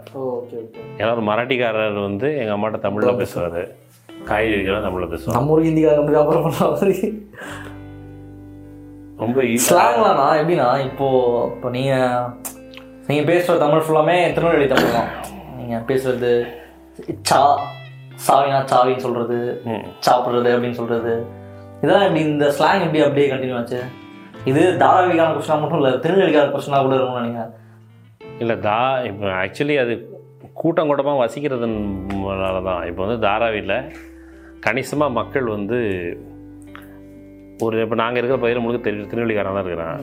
ஏன்னா ஒரு மராட்டிக்காரர் வந்து எங்கள் அம்மாட்ட தமிழில் பேசுவார், காய்கறிகளாக தமிழில் பேசுவார். நம்ம ஒரு ஹிந்திக்காரங்க அப்புறம் பண்ணலாம். ரொம்ப ஸ்லாங்லாண்ணா எப்படின்னா, இப்போ நீங்கள் பேசுகிற தமிழ் ஃபுல்லாமே திருநெல்வேலி தமிழ் தான். நீங்கள் பேசுகிறது சா சாவினா சாவின்னு சொல்கிறது, சாப்பிட்றது அப்படின்னு சொல்கிறது, இதெல்லாம் எப்படி இந்த ஸ்லாங் எப்படி அப்படியே கண்டினியூ ஆச்சு? இது தாராவிக்கான கொஸ்டினாக மட்டும் இல்லை, திருநெல்வேலிக்கான கொஸ்டினாக கூட இருக்கும்னு நினைக்கிறேன். இல்லை இப்போ ஆக்சுவலி அது கூட்டம் கூட்டமாக வசிக்கிறதுனால தான். இப்போ வந்து தாராவியில் கணிசமாக மக்கள் வந்து ஒரு இப்போ நாங்கள் இருக்கிற பகுதியில் முழுக்க திருநெல்வேலிக்காரன் தான் இருக்கிறான்.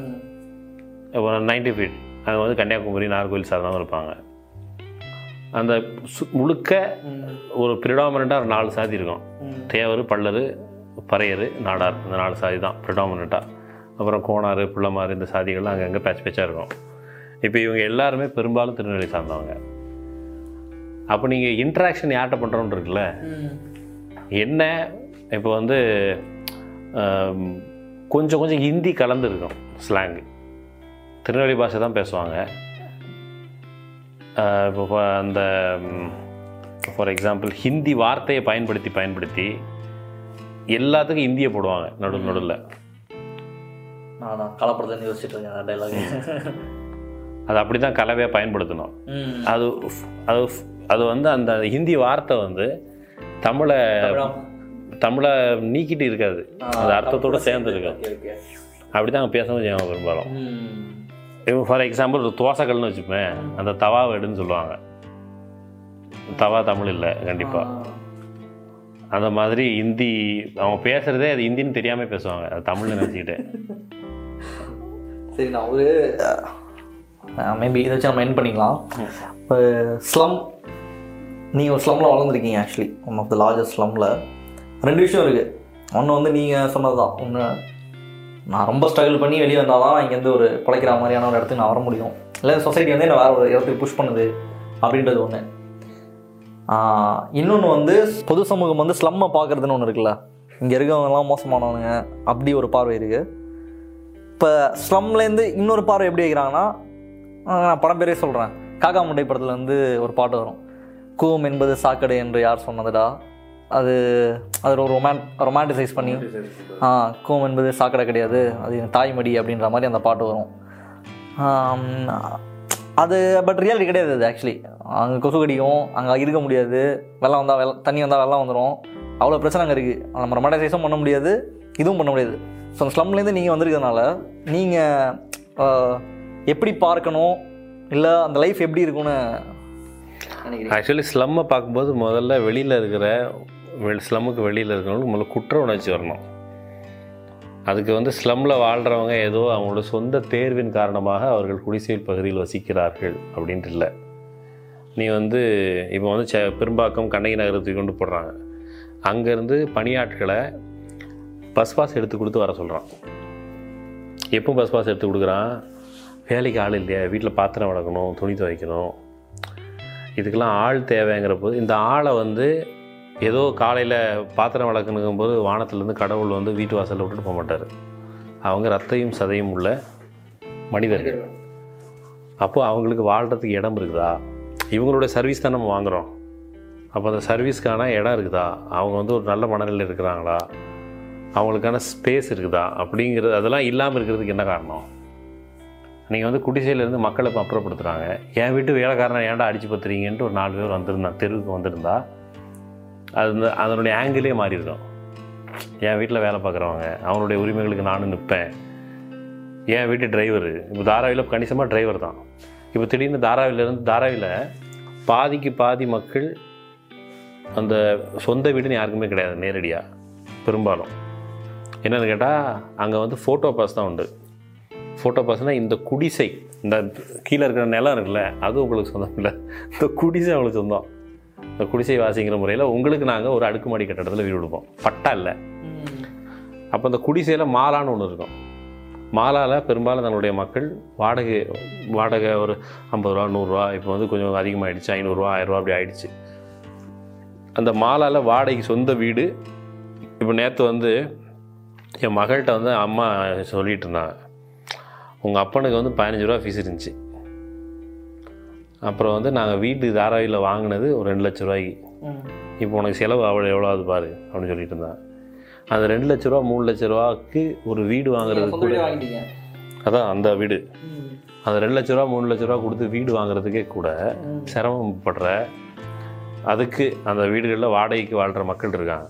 இப்போ 90 feet அங்கே வந்து கன்னியாகுமரி, நாகர்கோவில் சார் தான் இருப்பாங்க. அந்த முழுக்க ஒரு பிரிடாமினாக ஒரு 4 சாதி இருக்கும். தேவர், பல்லர், பறையர், நாடார், இந்த 4 சாதி தான் பிரிடாமினாக. அப்புறம் கோணாறு, பிள்ளைமாறு, இந்த சாதிகள்லாம் அங்கங்கே பேட்ச் பேச்சாக இருக்கும். இப்போ இவங்க எல்லாருமே பெரும்பாலும் திருநெல்வேலி சார்ந்தவங்க. அப்போ நீங்கள் இன்ட்ராக்ஷன் யார்கிட்ட பண்ணுறோன்னு இருக்குல்ல. என்ன இப்போ வந்து கொஞ்சம் கொஞ்சம் ஹிந்தி கலந்துருக்கும் ஸ்லாங்கு. திருநெல்வேலி பாஷை தான் பேசுவாங்க. இப்போ அந்த ஃபார் எக்ஸாம்பிள் ஹிந்தி வார்த்தையை பயன்படுத்தி பயன்படுத்தி எல்லாத்துக்கும் ஹிந்தியை போடுவாங்க நடுவில் நடுவில். கலப்படத்தை யோசிச்சுட்டு இருக்கேன் டைலாக். அது அப்படி தான் கலவையாக பயன்படுத்தணும். அது அது அது வந்து அந்த ஹிந்தி வார்த்தை வந்து தமிழை நீக்கிட்டு இருக்காது, அது அர்த்தத்தோடு சேர்ந்து இருக்காது. அப்படி தான் அங்கே பேசவும் செய்வாங்க பெரும்பாலும். இப்போ ஃபார் எக்ஸாம்பிள் ஒரு தோசைகள்னு வச்சுப்பேன், அந்த தவா வேடுன்னு சொல்லுவாங்க. தவா தமிழ் இல்லை கண்டிப்பாக. அந்த மாதிரி ஹிந்தி அவங்க பேசுகிறதே அது ஹிந்தின்னு தெரியாமல் பேசுவாங்க, அது தமிழ்னு நினச்சிக்கிட்டேன். சரிண்ணா, ஒரு மேபி இதை வச்சு நம்ம என் பண்ணிக்கலாம். இப்போ ஸ்லம், நீங்கள் ஒரு ஸ்லம்மில் வளர்ந்துருக்கீங்க. Actually one of the largest ஸ்லம்மில் 2 விஷயம் இருக்குது. ஒன்று வந்து நீங்கள் சொன்னது தான், ஒன்று நான் ரொம்ப ஸ்ட்ரகிள் பண்ணி வெளியே வந்தால் தான் இங்கேருந்து ஒரு பிழைக்கிற மாதிரியான ஒரு இடத்துக்கு நான் வர முடியும், இல்லை சொசைட்டி வந்து என்னை வேறு ஒரு இடத்துக்கு புஷ் பண்ணுது அப்படின்றது ஒன்று. இன்னொன்று வந்து பொது சமூகம் வந்து ஸ்லம்மை பார்க்குறதுன்னு ஒன்று இருக்குல்ல, இங்கே இருக்கவங்கலாம் மோசமானவனுங்க அப்படி ஒரு பார்வை இருக்குது. இப்போ ஸ்லம்லேருந்து இன்னொரு பார்வை எப்படி வைக்கிறாங்கன்னா, நான் படம் பேரே சொல்கிறேன், காக்கா முட்டை படத்துலேருந்து ஒரு பாட்டு வரும், கூவம் என்பது சாக்கடை என்று யார் சொன்னதுடா, அது அதில் ஒரு ரொமான்டிசைஸ் பண்ணி கூவம் என்பது சாக்கடை கிடையாது, அது தாய்மடி அப்படின்ற மாதிரி அந்த பாட்டு வரும். அது பட் ரியாலிட்டி கிடையாது. அது ஆக்சுவலி அங்கே கொசு கடிக்கும், அங்கே இருக்க முடியாது, வெள்ளம் வந்தால் தண்ணி வந்தால் வெள்ளம் வந்துடும், அவ்வளோ பிரச்சனை அங்கே இருக்குது. நம்ம ரொமான்டிசைஸும் பண்ண முடியாது, இதுவும் பண்ண முடியாது. ஸோ அந்த ஸ்லம்லேருந்து நீங்கள் வந்திருக்கிறதுனால நீங்கள் எப்படி பார்க்கணும், இல்லை அந்த லைஃப் எப்படி இருக்குன்னு நினைக்கிறேன். ஆக்சுவலி ஸ்லம்மை பார்க்கும்போது முதல்ல வெளியில் இருக்கிற ஸ்லம்முக்கு வெளியில் இருக்கிறவங்களுக்கு முதல்ல குற்ற உணர்ச்சி வரணும். அதுக்கு ஸ்லம்மில் வாழ்கிறவங்க ஏதோ அவங்களோட சொந்த தேர்வின் காரணமாக அவர்கள் குடிசையில் பகுதியில் வசிக்கிறார்கள் அப்படின்ட்டு இல்லை. நீ இப்போ பெரும்பாக்கம் கண்ணகி நகரத்துக்கு கொண்டு போடுறாங்க, அங்கேருந்து பணியாட்களை பஸ் பாஸ் எடுத்து கொடுத்து வர சொல்கிறான். எப்போ பஸ் பாஸ் எடுத்து கொடுக்குறான், வேலைக்கு ஆள் இல்லையா, வீட்டில் பாத்திரம் வளர்க்கணும், துணி துவைக்கணும், இதுக்கெல்லாம் ஆள் தேவைங்கிற போது இந்த ஆளை ஏதோ காலையில் பாத்திரம் வளர்க்கணுங்கும் போது வானத்துலேருந்து கடவுள் வீட்டு வாசலில் விட்டுட்டு போக மாட்டார். அவங்க ரத்தையும் சதையும் உள்ள மனிதர்கள். அப்போது அவங்களுக்கு வாழ்கிறதுக்கு இடம் இருக்குதா, இவங்களோட சர்வீஸ் தான் நம்ம வாங்குகிறோம், அப்போ அந்த சர்வீஸ்க்கான இடம் இருக்குதா, அவங்க ஒரு நல்ல மனநிலையில் இருக்கிறாங்களா, அவங்களுக்கான ஸ்பேஸ் இருக்குதா அப்படிங்கிறது, அதெல்லாம் இல்லாமல் இருக்கிறதுக்கு என்ன காரணம்? நீங்கள் குடிசையிலேருந்து மக்களை அப்புறப்படுத்துகிறாங்க. என் வீட்டு வேலைக்காரனை ஏன்டா அடித்து பத்துறீங்கன்ட்டு ஒரு 4 பேர் வந்திருந்தான், தெருவுக்கு வந்திருந்தா அது அதனுடைய ஆங்கிளே மாறிடும். என் வீட்டில் வேலை பார்க்குறவங்க, அவனுடைய உரிமைகளுக்கு நானும் நிற்பேன். என் வீட்டு டிரைவரு, இப்போ தாராவியில் கணிசமாக டிரைவர் தான். இப்போ திடீர்னு தாராவியில் பாதிக்கு பாதி மக்கள் அந்த சொந்த வீடுன்னு யாருக்குமே கிடையாது நேரடியாக. பெரும்பாலும் என்னென்னு கேட்டால் அங்கே ஃபோட்டோ பாஸ் தான் உண்டு. ஃபோட்டோ பாஸ்னால் இந்த குடிசை, இந்த கீழே இருக்கிற நிலம் இருக்குல்ல, அது உங்களுக்கு சொந்தம் இல்லை, இந்த குடிசை அவங்களுக்கு சொந்தம். இந்த குடிசை வாசிங்கிற முறையில் உங்களுக்கு நாங்கள் ஒரு அடுக்குமாடி கட்டடத்தில் வீடு கொடுப்போம், பட்டா இல்லை. அப்போ இந்த குடிசையில் மாலான்னு ஒன்று இருக்கும். மாலாவில் பெரும்பாலும் தன்னுடைய மக்கள் வாடகை ஒரு 50 ரூபா 100 ரூபா, இப்போ கொஞ்சம் அதிகமாகிடுச்சு, 500 ரூபா 1000 ரூபா அப்படி ஆகிடுச்சு. அந்த மாலாவில் வாடகைக்கு சொந்த வீடு. இப்போ நேற்று என் மகள்கிட்ட அம்மா சொல்லிகிட்டு இருந்தாங்க, உங்கள் அப்பனுக்கு 15 ரூபா ஃபீஸ் இருந்துச்சு, அப்புறம் நாங்கள் வீட்டு தாராவியில் வாங்கினது ஒரு 2 லட்ச ரூபாய்க்கு, இப்போ உனக்கு செலவு அவ்வளோ எவ்வளோது பாரு அப்படின்னு சொல்லிட்டு இருந்தாங்க. அந்த 2 லட்ச ரூபா 3 லட்ச ரூபாய்க்கு ஒரு வீடு வாங்குறதுக்கு, அதான் அந்த வீடு, அந்த 2 லட்ச ரூபா 3 லட்ச ரூபா கொடுத்து வீடு வாங்குறதுக்கே கூட சிரமப்படுற, அதுக்கு அந்த வீடுகளில் வாடகைக்கு வாழ்கிற மக்கள் இருக்காங்க.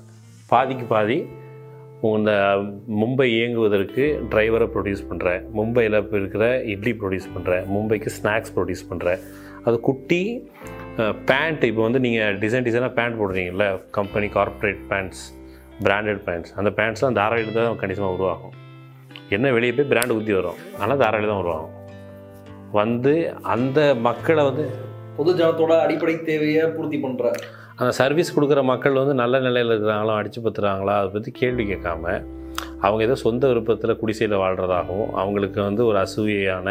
பாதிக்கு பாதி இந்த மும்பை இயங்குவதற்கு டிரைவரை ப்ரொடியூஸ் பண்ணுற, மும்பையில் இருக்கிற இட்லி ப்ரொடியூஸ் பண்ணுற, மும்பைக்கு ஸ்நாக்ஸ் ப்ரொடியூஸ் பண்ணுற, அது குட்டி பேண்ட். இப்போ நீங்கள் டிசைனாக பேண்ட் போடுறீங்கல்ல, company corporate pants, branded pants, அந்த பேண்ட்ஸ்லாம் தாராவியில் தான் கணிசமாக உருவாகும். என்ன வெளியே போய் பிராண்டு ஊற்றி வரும், ஆனால் தாராவியில் தான் உருவாகும். அந்த மக்களை பொது ஜனத்தோட அடிப்படை தேவையை பூர்த்தி பண்ணுற, அந்த சர்வீஸ் கொடுக்குற மக்கள் நல்ல நிலையில் இருக்கிறாங்களா, அடித்து பத்துறாங்களா, அதை பற்றி கேள்வி கேட்காம அவங்க ஏதோ சொந்த விருப்பத்தில் குடிசையில் வாழ்கிறதாகவும், அவங்களுக்கு ஒரு அசூயையான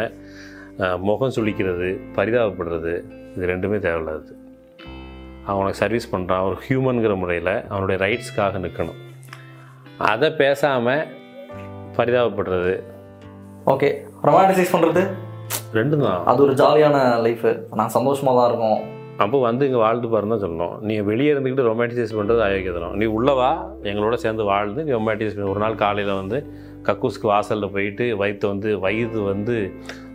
முகம் சுளிக்கிறது, பரிதாபப்படுறது, இது ரெண்டுமே தேவையில்லாது. அவனுக்கு சர்வீஸ் பண்ணுறான், ஒரு ஹியூமனுங்கிற முறையில் அவனுடைய ரைட்ஸ்க்காக நிற்கணும், அதை பேசாமல் பரிதாபப்படுறது. ஓகே, ரொமான்டிசைஸ் பண்ணுறது ரெண்டும் தான், அது ஒரு ஜாலியான லைஃபு, நான் சந்தோஷமாக தான் இருக்கோம். அப்போ இங்கே வாழ்ந்து பாருன்னு தான் சொல்லணும். நீ வெளியே இருந்துக்கிட்டு ரொமான்டிசைஸ் பண்ணுறது ஆயோக்கியதனம். நீ உள்ளவா, எங்களோட சேர்ந்து வாழ்ந்து நீ ரொமான்டிசைஸ் பண்ணி. ஒரு நாள் காலையில் கக்கூஸ்க்கு வாசலில் போயிட்டு வயிற்று வயிறு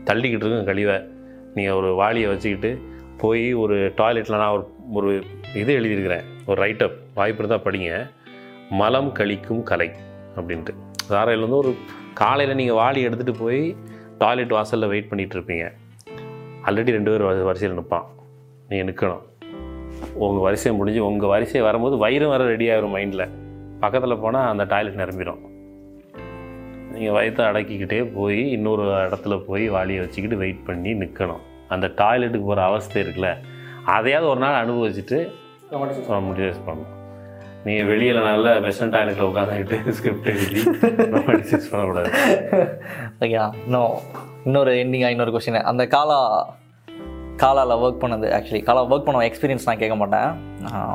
தள்ளிக்கிட்டு இருக்கும் கழிவை, நீங்கள் ஒரு வாளியை வச்சுக்கிட்டு போய் ஒரு டாய்லெட்டில் நான் ஒரு இது எழுதியிருக்கிறேன், ஒரு ரைட்டப், வாய்ப்பு இருந்தால் படிங்க, மலம் கழிக்கும் கலை அப்படின்ட்டு. தாராயில் ஒரு காலையில் நீங்கள் வாளி எடுத்துகிட்டு போய் டாய்லெட் வாசலில் வெயிட் பண்ணிகிட்ருப்பீங்க, ஆல்ரெடி 2 பேர் வரிசையில் நிற்பான், நீங்கள் நிற்கணும். உங்கள் வரிசை முடிஞ்சு உங்கள் வரிசை வரும்போது வயிறும் வர ரெடி ஆகிடும், மைண்டில் பக்கத்தில் போனால் அந்த டாய்லெட் நிரம்பிடும். நீங்கள் வயிற்றை அடக்கிக்கிட்டே போய் இன்னொரு இடத்துல போய் வாளியை வச்சுக்கிட்டு வெயிட் பண்ணி நிற்கணும். அந்த டாய்லெட்டுக்கு போகிற அவஸ்தை இருக்குல்ல, அதையாவது ஒரு நாள் அனுபவிச்சுட்டு ரொமான்டிசைஸ் பண்ணணும். நீங்கள் வெளியில் நல்ல வெஸ்டர்ன் டாய்லெட்டில் உட்காந்துக்கிட்டு ஸ்கிரிப்ட் எழுதி ரொமான்டிசைஸ் பண்ணக்கூடாது. ஓகே, இன்னொரு எண்டிங்காக இன்னொரு கொஸ்டின். அந்த காலாவில் ஒர்க் பண்ணது, ஆக்சுவலி காலா ஒர்க் பண்ண எக்ஸ்பீரியன்ஸ் நான் கேட்க மாட்டேன்,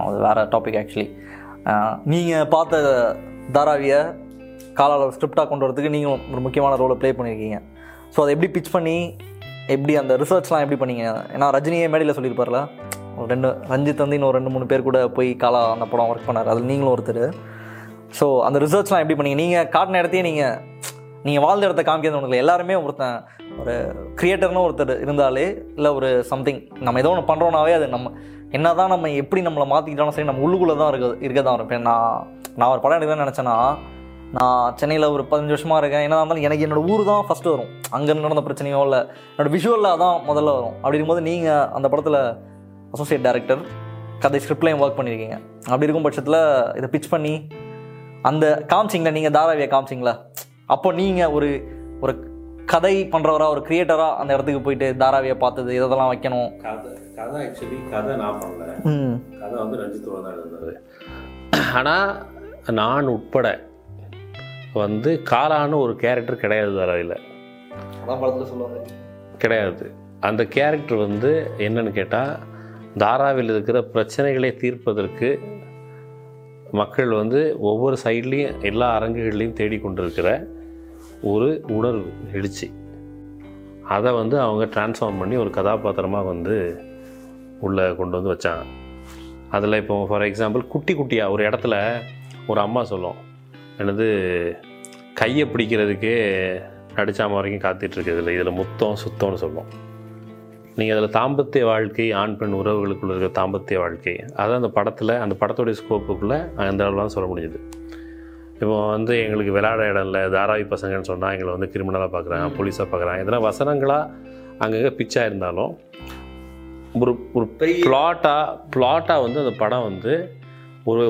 அது வேறு டாபிக். ஆக்சுவலி நீங்கள் பார்த்த தாராவியை காலால் ஸ்கிரிப்டாக கொண்டு வரதுக்கு நீங்கள் ஒரு முக்கியமான ரோலை ப்ளே பண்ணியிருக்கீங்க. ஸோ அதை எப்படி பிச் பண்ணி, எப்படி அந்த ரிசர்ச்லாம் எப்படி பண்ணீங்க? ஏன்னா ரஜினியே மேடையில் சொல்லியிருப்பார்ல, ஒரு ரஞ்சித் வந்து இன்னும் 2-3 பேர் கூட போய் காலா அந்த படம் ஒர்க் பண்ணார், அதில் நீங்களும் ஒருத்தர். ஸோ அந்த ரிசர்ச்லாம் எப்படி பண்ணீங்க? நீங்கள் காட்டின இடத்தையே நீங்கள் வாழ்ந்த இடத்த காமிக்கிறது ஒன்று இல்லை. எல்லாருமே ஒருத்தன் ஒரு கிரியேட்டர்னு ஒருத்தர் இருந்தாலே இல்லை ஒரு சம்திங் நம்ம ஏதோ ஒன்று பண்ணுறோன்னாவே அது நம்ம என்ன தான் நம்ம எப்படி நம்மளை மாற்றிக்கிட்டாலும் சரி, நம்ம உள்ளுக்குள்ளே தான் இருக்கதான் இருப்பேன். நான் ஒரு படம் எடுக்கிறேன்னு நினச்சேன்னா, நான் சென்னையில் ஒரு 15 வருஷமாக இருக்கேன், என்ன இருந்தாலும் எனக்கு என்னோடய ஊர் தான் ஃபஸ்ட்டு வரும். அங்கே நடந்த பிரச்சனையோ இல்லை என்னோடய விஷுவலாக தான் முதல்ல வரும். அப்படி இருக்கும்போது நீங்கள் அந்த படத்தில் அசோசியேட் டைரக்டர், கதை ஸ்கிரிப்ட்லேயும் ஒர்க் பண்ணியிருக்கீங்க. அப்படி இருக்கும் பட்சத்தில் இதை பிச் பண்ணி அந்த காமிச்சிங்களா, நீங்கள் தாராவியை காமிச்சிங்களா? அப்போ நீங்கள் ஒரு கதை பண்ணுறவராக, ஒரு கிரியேட்டராக அந்த இடத்துக்கு போயிட்டு தாராவியை பார்த்தது, இதெல்லாம் வைக்கணும். கதை ஆக்சுவலி கதை நான் பண்ணல, கதை வந்து ரஞ்சித்தோட தான் இருந்தது. ஆனால் நான் உட்பட வந்து காலான்னு ஒரு கேரக்டர் கிடையாது தாராவியில், அதான் படத்தில் சொல்லுவாங்க கிடையாது. அந்த கேரக்டர் வந்து என்னன்னு கேட்டால், தாராவில் இருக்கிற பிரச்சனைகளை தீர்ப்பதற்கு மக்கள் வந்து ஒவ்வொரு சைட்லேயும் எல்லா அரங்குகள்லையும் தேடிக்கொண்டிருக்கிற ஒரு உணர்வு எழுச்சி, அதை வந்து அவங்க டிரான்ஸ்ஃபார்ம் பண்ணி ஒரு கதாபாத்திரமாக வந்து உள்ளே கொண்டு வந்து வச்சாங்க. அதில் இப்போ ஃபார் எக்ஸாம்பிள் குட்டி குட்டியாக ஒரு இடத்துல ஒரு அம்மா சொல்லும், எனது கையை பிடிக்கிறதுக்கே நடிச்சாம வரைக்கும் காத்துட்ருக்கு, இதில் முத்தம் சுத்தம்னு சொல்லும். நீங்கள் அதில் தாம்பத்திய வாழ்க்கை, ஆண் பெண் உறவுகளுக்குள்ள இருக்கிற தாம்பத்திய வாழ்க்கை, அதான் அந்த படத்தில் அந்த படத்தோடைய ஸ்கோப்புக்குள்ளே அந்த அளவுலாம் சொல்ல முடியுது. இப்போ வந்து எங்களுக்கு விளையாட இடம் இல்லை, தாராவி பசங்கன்னு சொன்னால் எங்களை வந்து கிரிமினலாக பார்க்குறாங்க, போலீஸாக பார்க்குறாங்க, இதெல்லாம் வசனங்களாக அங்கங்கே பிச்சாக இருந்தாலும் ஒரு பிளாட்டாக வந்து அந்த படம் வந்து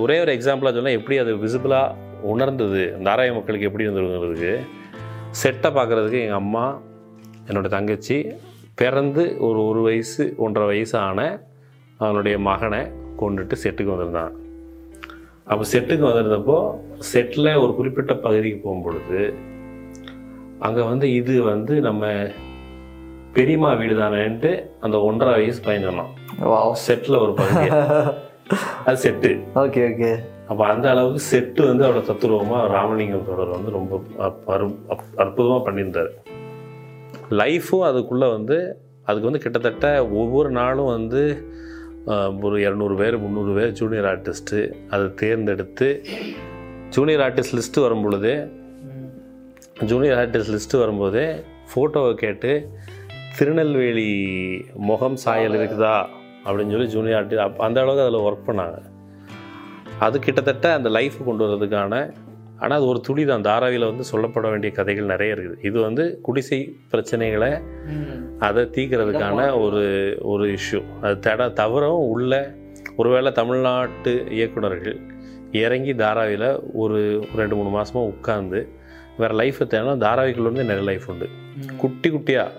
ஒரே ஒரு எக்ஸாம்பிளாக சொன்னால் எப்படி அது விசிபிளாக உணர்ந்தது தாராவி மக்களுக்கு எப்படி இருந்ததுங்கிறதுக்கு, செட்டை பார்க்குறதுக்கு எங்கள் அம்மா, என்னோடய தங்கச்சி பிறந்து ஒரு வயசு 1.5 வயசு ஆன அவனுடைய மகனை கொண்டுட்டு செட்டுக்கு வந்திருந்தாங்க. அப்போ செட்டுக்கு வந்திருந்தப்போ செட்டில் ஒரு குறிப்பிட்ட பகுதிக்கு போகும்பொழுது அங்கே வந்து இது வந்து நம்ம பெரியம்மா வீடு தானேன்ட்டு அந்த 1.5 வயசு பையன் சொன்னான். செட்டில் ஒரு பகுதி அது செட்டு. Okay okay. அப்போ அந்த அளவுக்கு செட்டு வந்து அவரோட தத்துருவமாக ராமலிங்கம் தொடர் வந்து ரொம்ப அற்புதமாக பண்ணியிருந்தார். லைஃபும் அதுக்கு வந்து கிட்டத்தட்ட ஒவ்வொரு நாளும் வந்து ஒரு 200 பேர் 300 பேர் ஜூனியர் ஆர்டிஸ்ட்டு அதை தேர்ந்தெடுத்து ஜூனியர் ஆர்டிஸ்ட் லிஸ்ட்டு வரும்போதே ஃபோட்டோவை கேட்டு திருநெல்வேலி முகம் சாயல் இருக்குதா அப்படின்னு சொல்லி ஜூனியர் ஆர்டிஸ்ட் அந்த அளவுக்கு அதில் ஒர்க் பண்ணாங்க. அது கிட்டத்தட்ட அந்த லைஃப் கொண்டு வர்றதுக்கான, ஆனால் அது ஒரு துளி தான். தாராவியில் வந்து சொல்லப்பட வேண்டிய கதைகள் நிறைய இருக்குது. இது வந்து குடிசை பிரச்சனைகளை அதை தீர்க்கிறதுக்கான ஒரு இஷ்யூ. அது தவறவும் உள்ள ஒருவேளை தமிழ்நாட்டு இயக்குநர்கள் இறங்கி தாராவியில் ஒரு 2-3 மாதமாக உட்காந்து வேறு லைஃப்பை தேடலாம். தாராவிக்குள்ளேருந்து நிறைய லைஃப் உண்டு. குட்டி குட்டியாக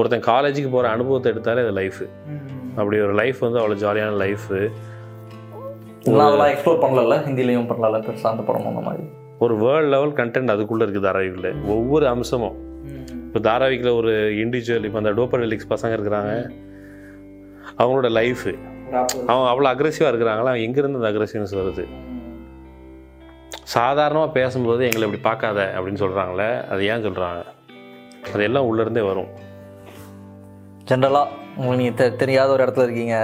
ஒருத்தன் காலேஜுக்கு போகிற அனுபவத்தை எடுத்தாலே அது லைஃபு. அப்படி ஒரு லைஃப் வந்து அவ்வளோ ஜாலியான லைஃபு. அதெல்லாம் எக்ஸ்ப்ளோர் பண்ணல, ஹிந்திலையும் பண்ணல, பெருசாக அந்த படம் அந்த மாதிரி ஒரு வேர்ல்டு லெவல் கண்டென்ட் அதுக்குள்ளே இருக்குது தாராவிக்குள்ளே. ஒவ்வொரு அம்சமும் இப்போ தாராவிக்குள்ள ஒரு இண்டிவிஜுவல், இப்போ அந்த டோப்பர் ரிலீக்ஸ் பசங்க இருக்கிறாங்க, அவங்களோட லைஃபு, அவங்க அவ்வளோ அக்ரெசிவாக இருக்கிறாங்களா, அவங்க எங்கேருந்து அந்த அக்ரெசிவ்னஸ் வருது? சாதாரணமாக பேசும்போது எங்களை இப்படி பார்க்காத அப்படின்னு சொல்கிறாங்களே, அது ஏன் சொல்கிறாங்க? அது எல்லாம் உள்ளேருந்தே வரும். ஜென்ரலாக உங்களுக்கு நீங்கள் தெரியாத ஒரு இடத்துல இருக்கீங்க,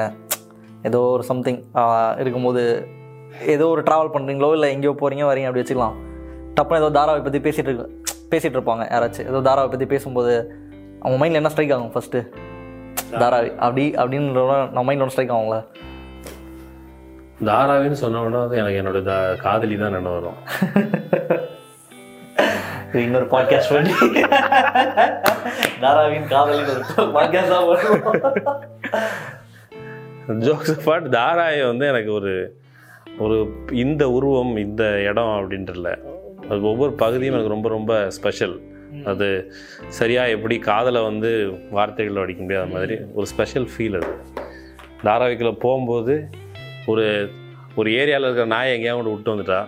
ஏதோ ஒரு சம்திங் இருக்கும்போது ஏதோ ஒரு ட்ராவல் பண்ணுறீங்களோ இல்லை எங்கேயோ போகிறீங்க வரீங்க அப்படி வச்சுக்கலாம், டப்புன்னு ஏதோ தாராவை பற்றி பேசிகிட்டு இருப்பாங்க யாராச்சும். ஏதோ தாராவை பற்றி பேசும்போது அவங்க மைண்டில் என்ன ஸ்ட்ரைக் ஆகும்? ஃபஸ்ட்டு தாராவி அப்படின்னு நம்ம மைண்டில் ஒன்று ஸ்ட்ரைக் ஆகுங்களா? தாராவின்னு சொன்ன உடனே எனக்கு என்னோட காதலி தான் நினைவு வரும். இன்னொரு பாட்காஸ்ட் பண்ணி தாராவின் காதலின்னு ஜோக்ஸ் பாட். தாராவி வந்து எனக்கு ஒரு இந்த உருவம், இந்த இடம் அப்படின்றல அது ஒவ்வொரு பகுதியும் எனக்கு ரொம்ப ரொம்ப ஸ்பெஷல். அது சரியாக எப்படி காதலை வந்து வார்த்தைகளில் அடிக்க முடியாத மாதிரி ஒரு ஸ்பெஷல் ஃபீல். அது தாராவிக்குள்ளே போகும்போது ஒரு ஏரியாவில் இருக்கிற நாயை எங்கேயா கொண்டு விட்டு வந்துட்டா,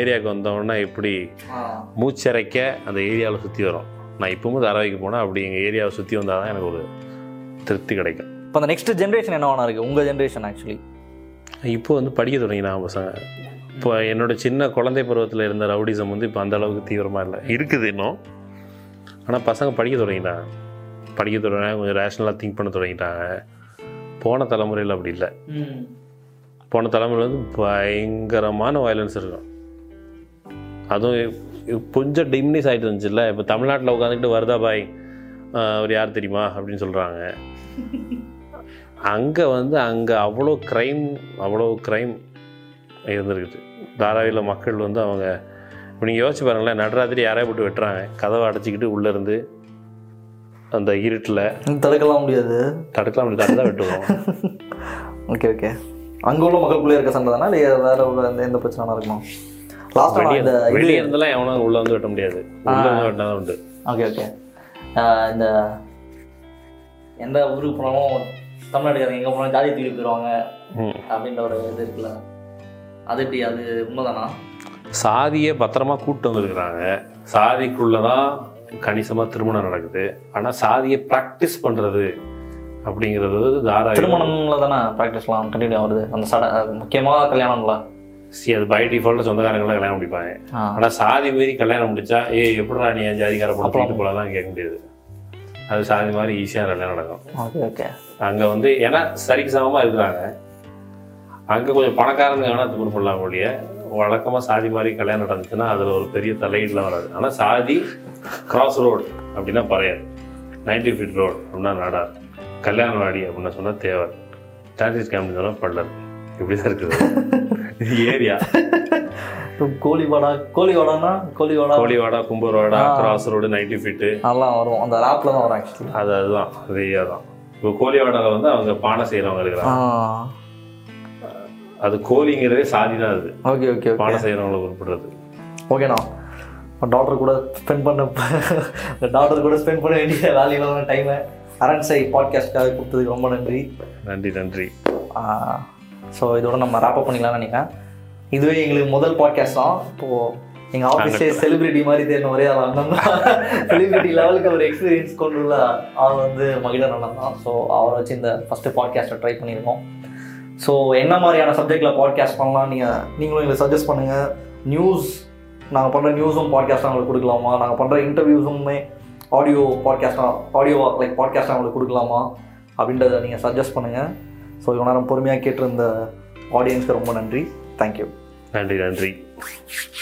ஏரியாவுக்கு வந்தோடனே எப்படி மூச்சரைக்க அந்த ஏரியாவில் சுற்றி வரும். நான் இப்போவும் தாராவிக்கு போனால் அப்படி எங்கள் ஏரியாவை சுற்றி வந்தால் தான் எனக்கு ஒரு திருப்தி கிடைக்கும். இப்போ அந்த நெக்ஸ்ட் ஜென்ரேஷன் என்னவானா இருக்குது உங்கள் ஜென்ரேஷன்? ஆக்சுவலி இப்போ வந்து படிக்க தொடங்கினா பசங்க இப்போ என்னோட சின்ன குழந்தை பருவத்தில் இருந்த ரவுடிசம் வந்து இப்போ அந்த அளவுக்கு தீவிரமாக இல்லை இருக்குது இன்னும். ஆனால் பசங்க படிக்க தொடங்கிட்டாங்க, கொஞ்சம் ரேஷ்னலாக திங்க் பண்ண தொடங்கிட்டாங்க. போன தலைமுறையில் அப்படி இல்லை. போன தலைமுறையில் வந்து பயங்கரமான வயலன்ஸ் இருக்கும். அதுவும் கொஞ்சம் டிம்னிஸ் ஆகிட்டு இருந்துச்சுல்ல. இப்போ தமிழ்நாட்டில் உட்காந்துக்கிட்டு வருதா பாய் அவர் யார் தெரியுமா அப்படின்னு சொல்கிறாங்க. அங்கே அவ்வளோ க்ரைம் இருந்திருக்குது. தாராவியில் மக்கள் வந்து அவங்க இப்போ நீங்கள் யோசிச்சு பாருங்களேன், நடுராத்திரி யாரையா போட்டு வெட்டுறாங்க, கதவை அடைச்சிக்கிட்டு உள்ளேருந்து அந்த இருட்டில் தடுக்கலாம் முடியாது, தடுத்து தான் வெட்டுவோம். ஓகே அங்கே உள்ள மக்களுக்குள்ளே இருக்க சண்டை தானே இல்லை வேறு உள்ள எந்த பிரச்சனை இருக்குமா? லாஸ்ட்டாக வெளியே இருந்தாலும் எவனோ உள்ளே வந்து வெட்ட முடியாது, வெட்டினா தான் உண்டு. ஓகே இந்த எந்த ஊருக்கு போனாலும் தமிழ்நாட்டுக்காரங்க எங்கே போனாலும் ஜாதி தூக்கி போயிடுவாங்க அப்படின்ற ஒரு இது இருக்குல்ல, அது எப்படி? அது உண்மைதானா? சாதியை பத்திரமா கூப்பிட்டு வந்துருக்குறாங்க. சாதிக்குள்ளதான் கணிசமாக திருமணம் நடக்குது. ஆனால் சாதியை ப்ராக்டிஸ் பண்ணுறது அப்படிங்கிறது தாராள திருமணம்ல தானே ப்ராக்டிஸ்லாம் கண்டினியூ ஆகுது. அந்த சட முக்கியமாக கல்யாணம்ல சரி அது பை டிஃபால்ட் சொந்தக்காரங்களாம் கல்யாணம் முடிப்பாங்க. ஆனால் சாதி மாரி கல்யாணம் முடிச்சா எப்படா நீ என் ஜாதிக்கார போட்டு போலாம் கேட்க முடியாது. அது சாதி மாதிரி ஈஸியாக கல்யாணம் நடக்கும். அங்கே வந்து ஏன்னா சரிக்கு சமமாக இருக்கிறாங்க. அங்கே கொஞ்சம் பணக்காரங்க வேணா திரும்ப பண்ணலாம் ஒழிய வழக்கமாக சாதி மாதிரி கல்யாணம் நடந்துச்சுன்னா அதில் ஒரு பெரிய தலையீடுலாம் வராது. ஆனால் சாதி கிராஸ் ரோடு அப்படின்னா பறையாது, 90 feet ரோடு அப்படின்னா நாடார், கல்யாணவாடி அப்படின்னா சொன்னால் தேவர், டான்சிஸ் கேம்ப்னு சொன்னால் பள்ளர், இப்படிதான் இருக்குது area. Koliwada Kumbharwada cross road 90 feet அதெல்லாம் வரும். அந்த ராப்ல தான் வரும் ஆக்சுவலி. அதுதான் அது ஏரியா தான். இப்போ கோலிவாடாவில் வந்து அவங்க பானை செய்கிறவங்க இருக்கிறாங்க. அது கோலிங்கிறதே சாதி தான். அது ஓகே பானை செய்கிறவங்களை குறிப்பிடுறது. ஓகேண்ணா, டாக்டர் கூட ஸ்பெண்ட் பண்ண வேண்டிய வேலையிலான டைமை அரண்சை பாட்காஸ்டுக்காக கொடுத்ததுக்கு ரொம்ப நன்றி. ஸோ இதோட நம்ம ராப்பப் பண்ணிக்கலாம்னு நினைக்கிறேன். இதுவே எங்களுக்கு முதல் பாட்காஸ்ட் தான். இப்போது எங்கள் ஆஃபீஸே செலிபிரிட்டி மாதிரி தேர்ந்த ஒரே ஆள் அண்ணன் தான். செலிபிரிட்டி லெவலுக்கு ஒரு எக்ஸ்பீரியன்ஸ் கொண்டுள்ள ஆள் வந்து மகிழன் அண்ணன் தான். ஸோ அவரை வச்சு இந்த ஃபஸ்ட்டு பாட்காஸ்ட்டை ட்ரை பண்ணியிருக்கோம். ஸோ என்ன மாதிரியான சப்ஜெக்டில் பாட்காஸ்ட் பண்ணலாம், நீங்களும் எங்களுக்கு சஜஸ்ட் பண்ணுங்கள். நியூஸ் நாங்கள் பண்ணுற நியூஸும் பாட்காஸ்ட்டாக அவங்களுக்கு கொடுக்கலாமா, நாங்கள் பண்ணுற இன்டர்வியூஸுமே ஆடியோ லைக் பாட்காஸ்ட்டாக அவங்களுக்கு கொடுக்கலாமா அப்படின்றத நீங்கள் சஜஸ்ட் பண்ணுங்கள். ஸோ இவ்வளோ நேரம் பொறுமையாக கேட்டிருந்த ஆடியன்ஸ்க்கு ரொம்ப நன்றி. தேங்க்யூ. நன்றி.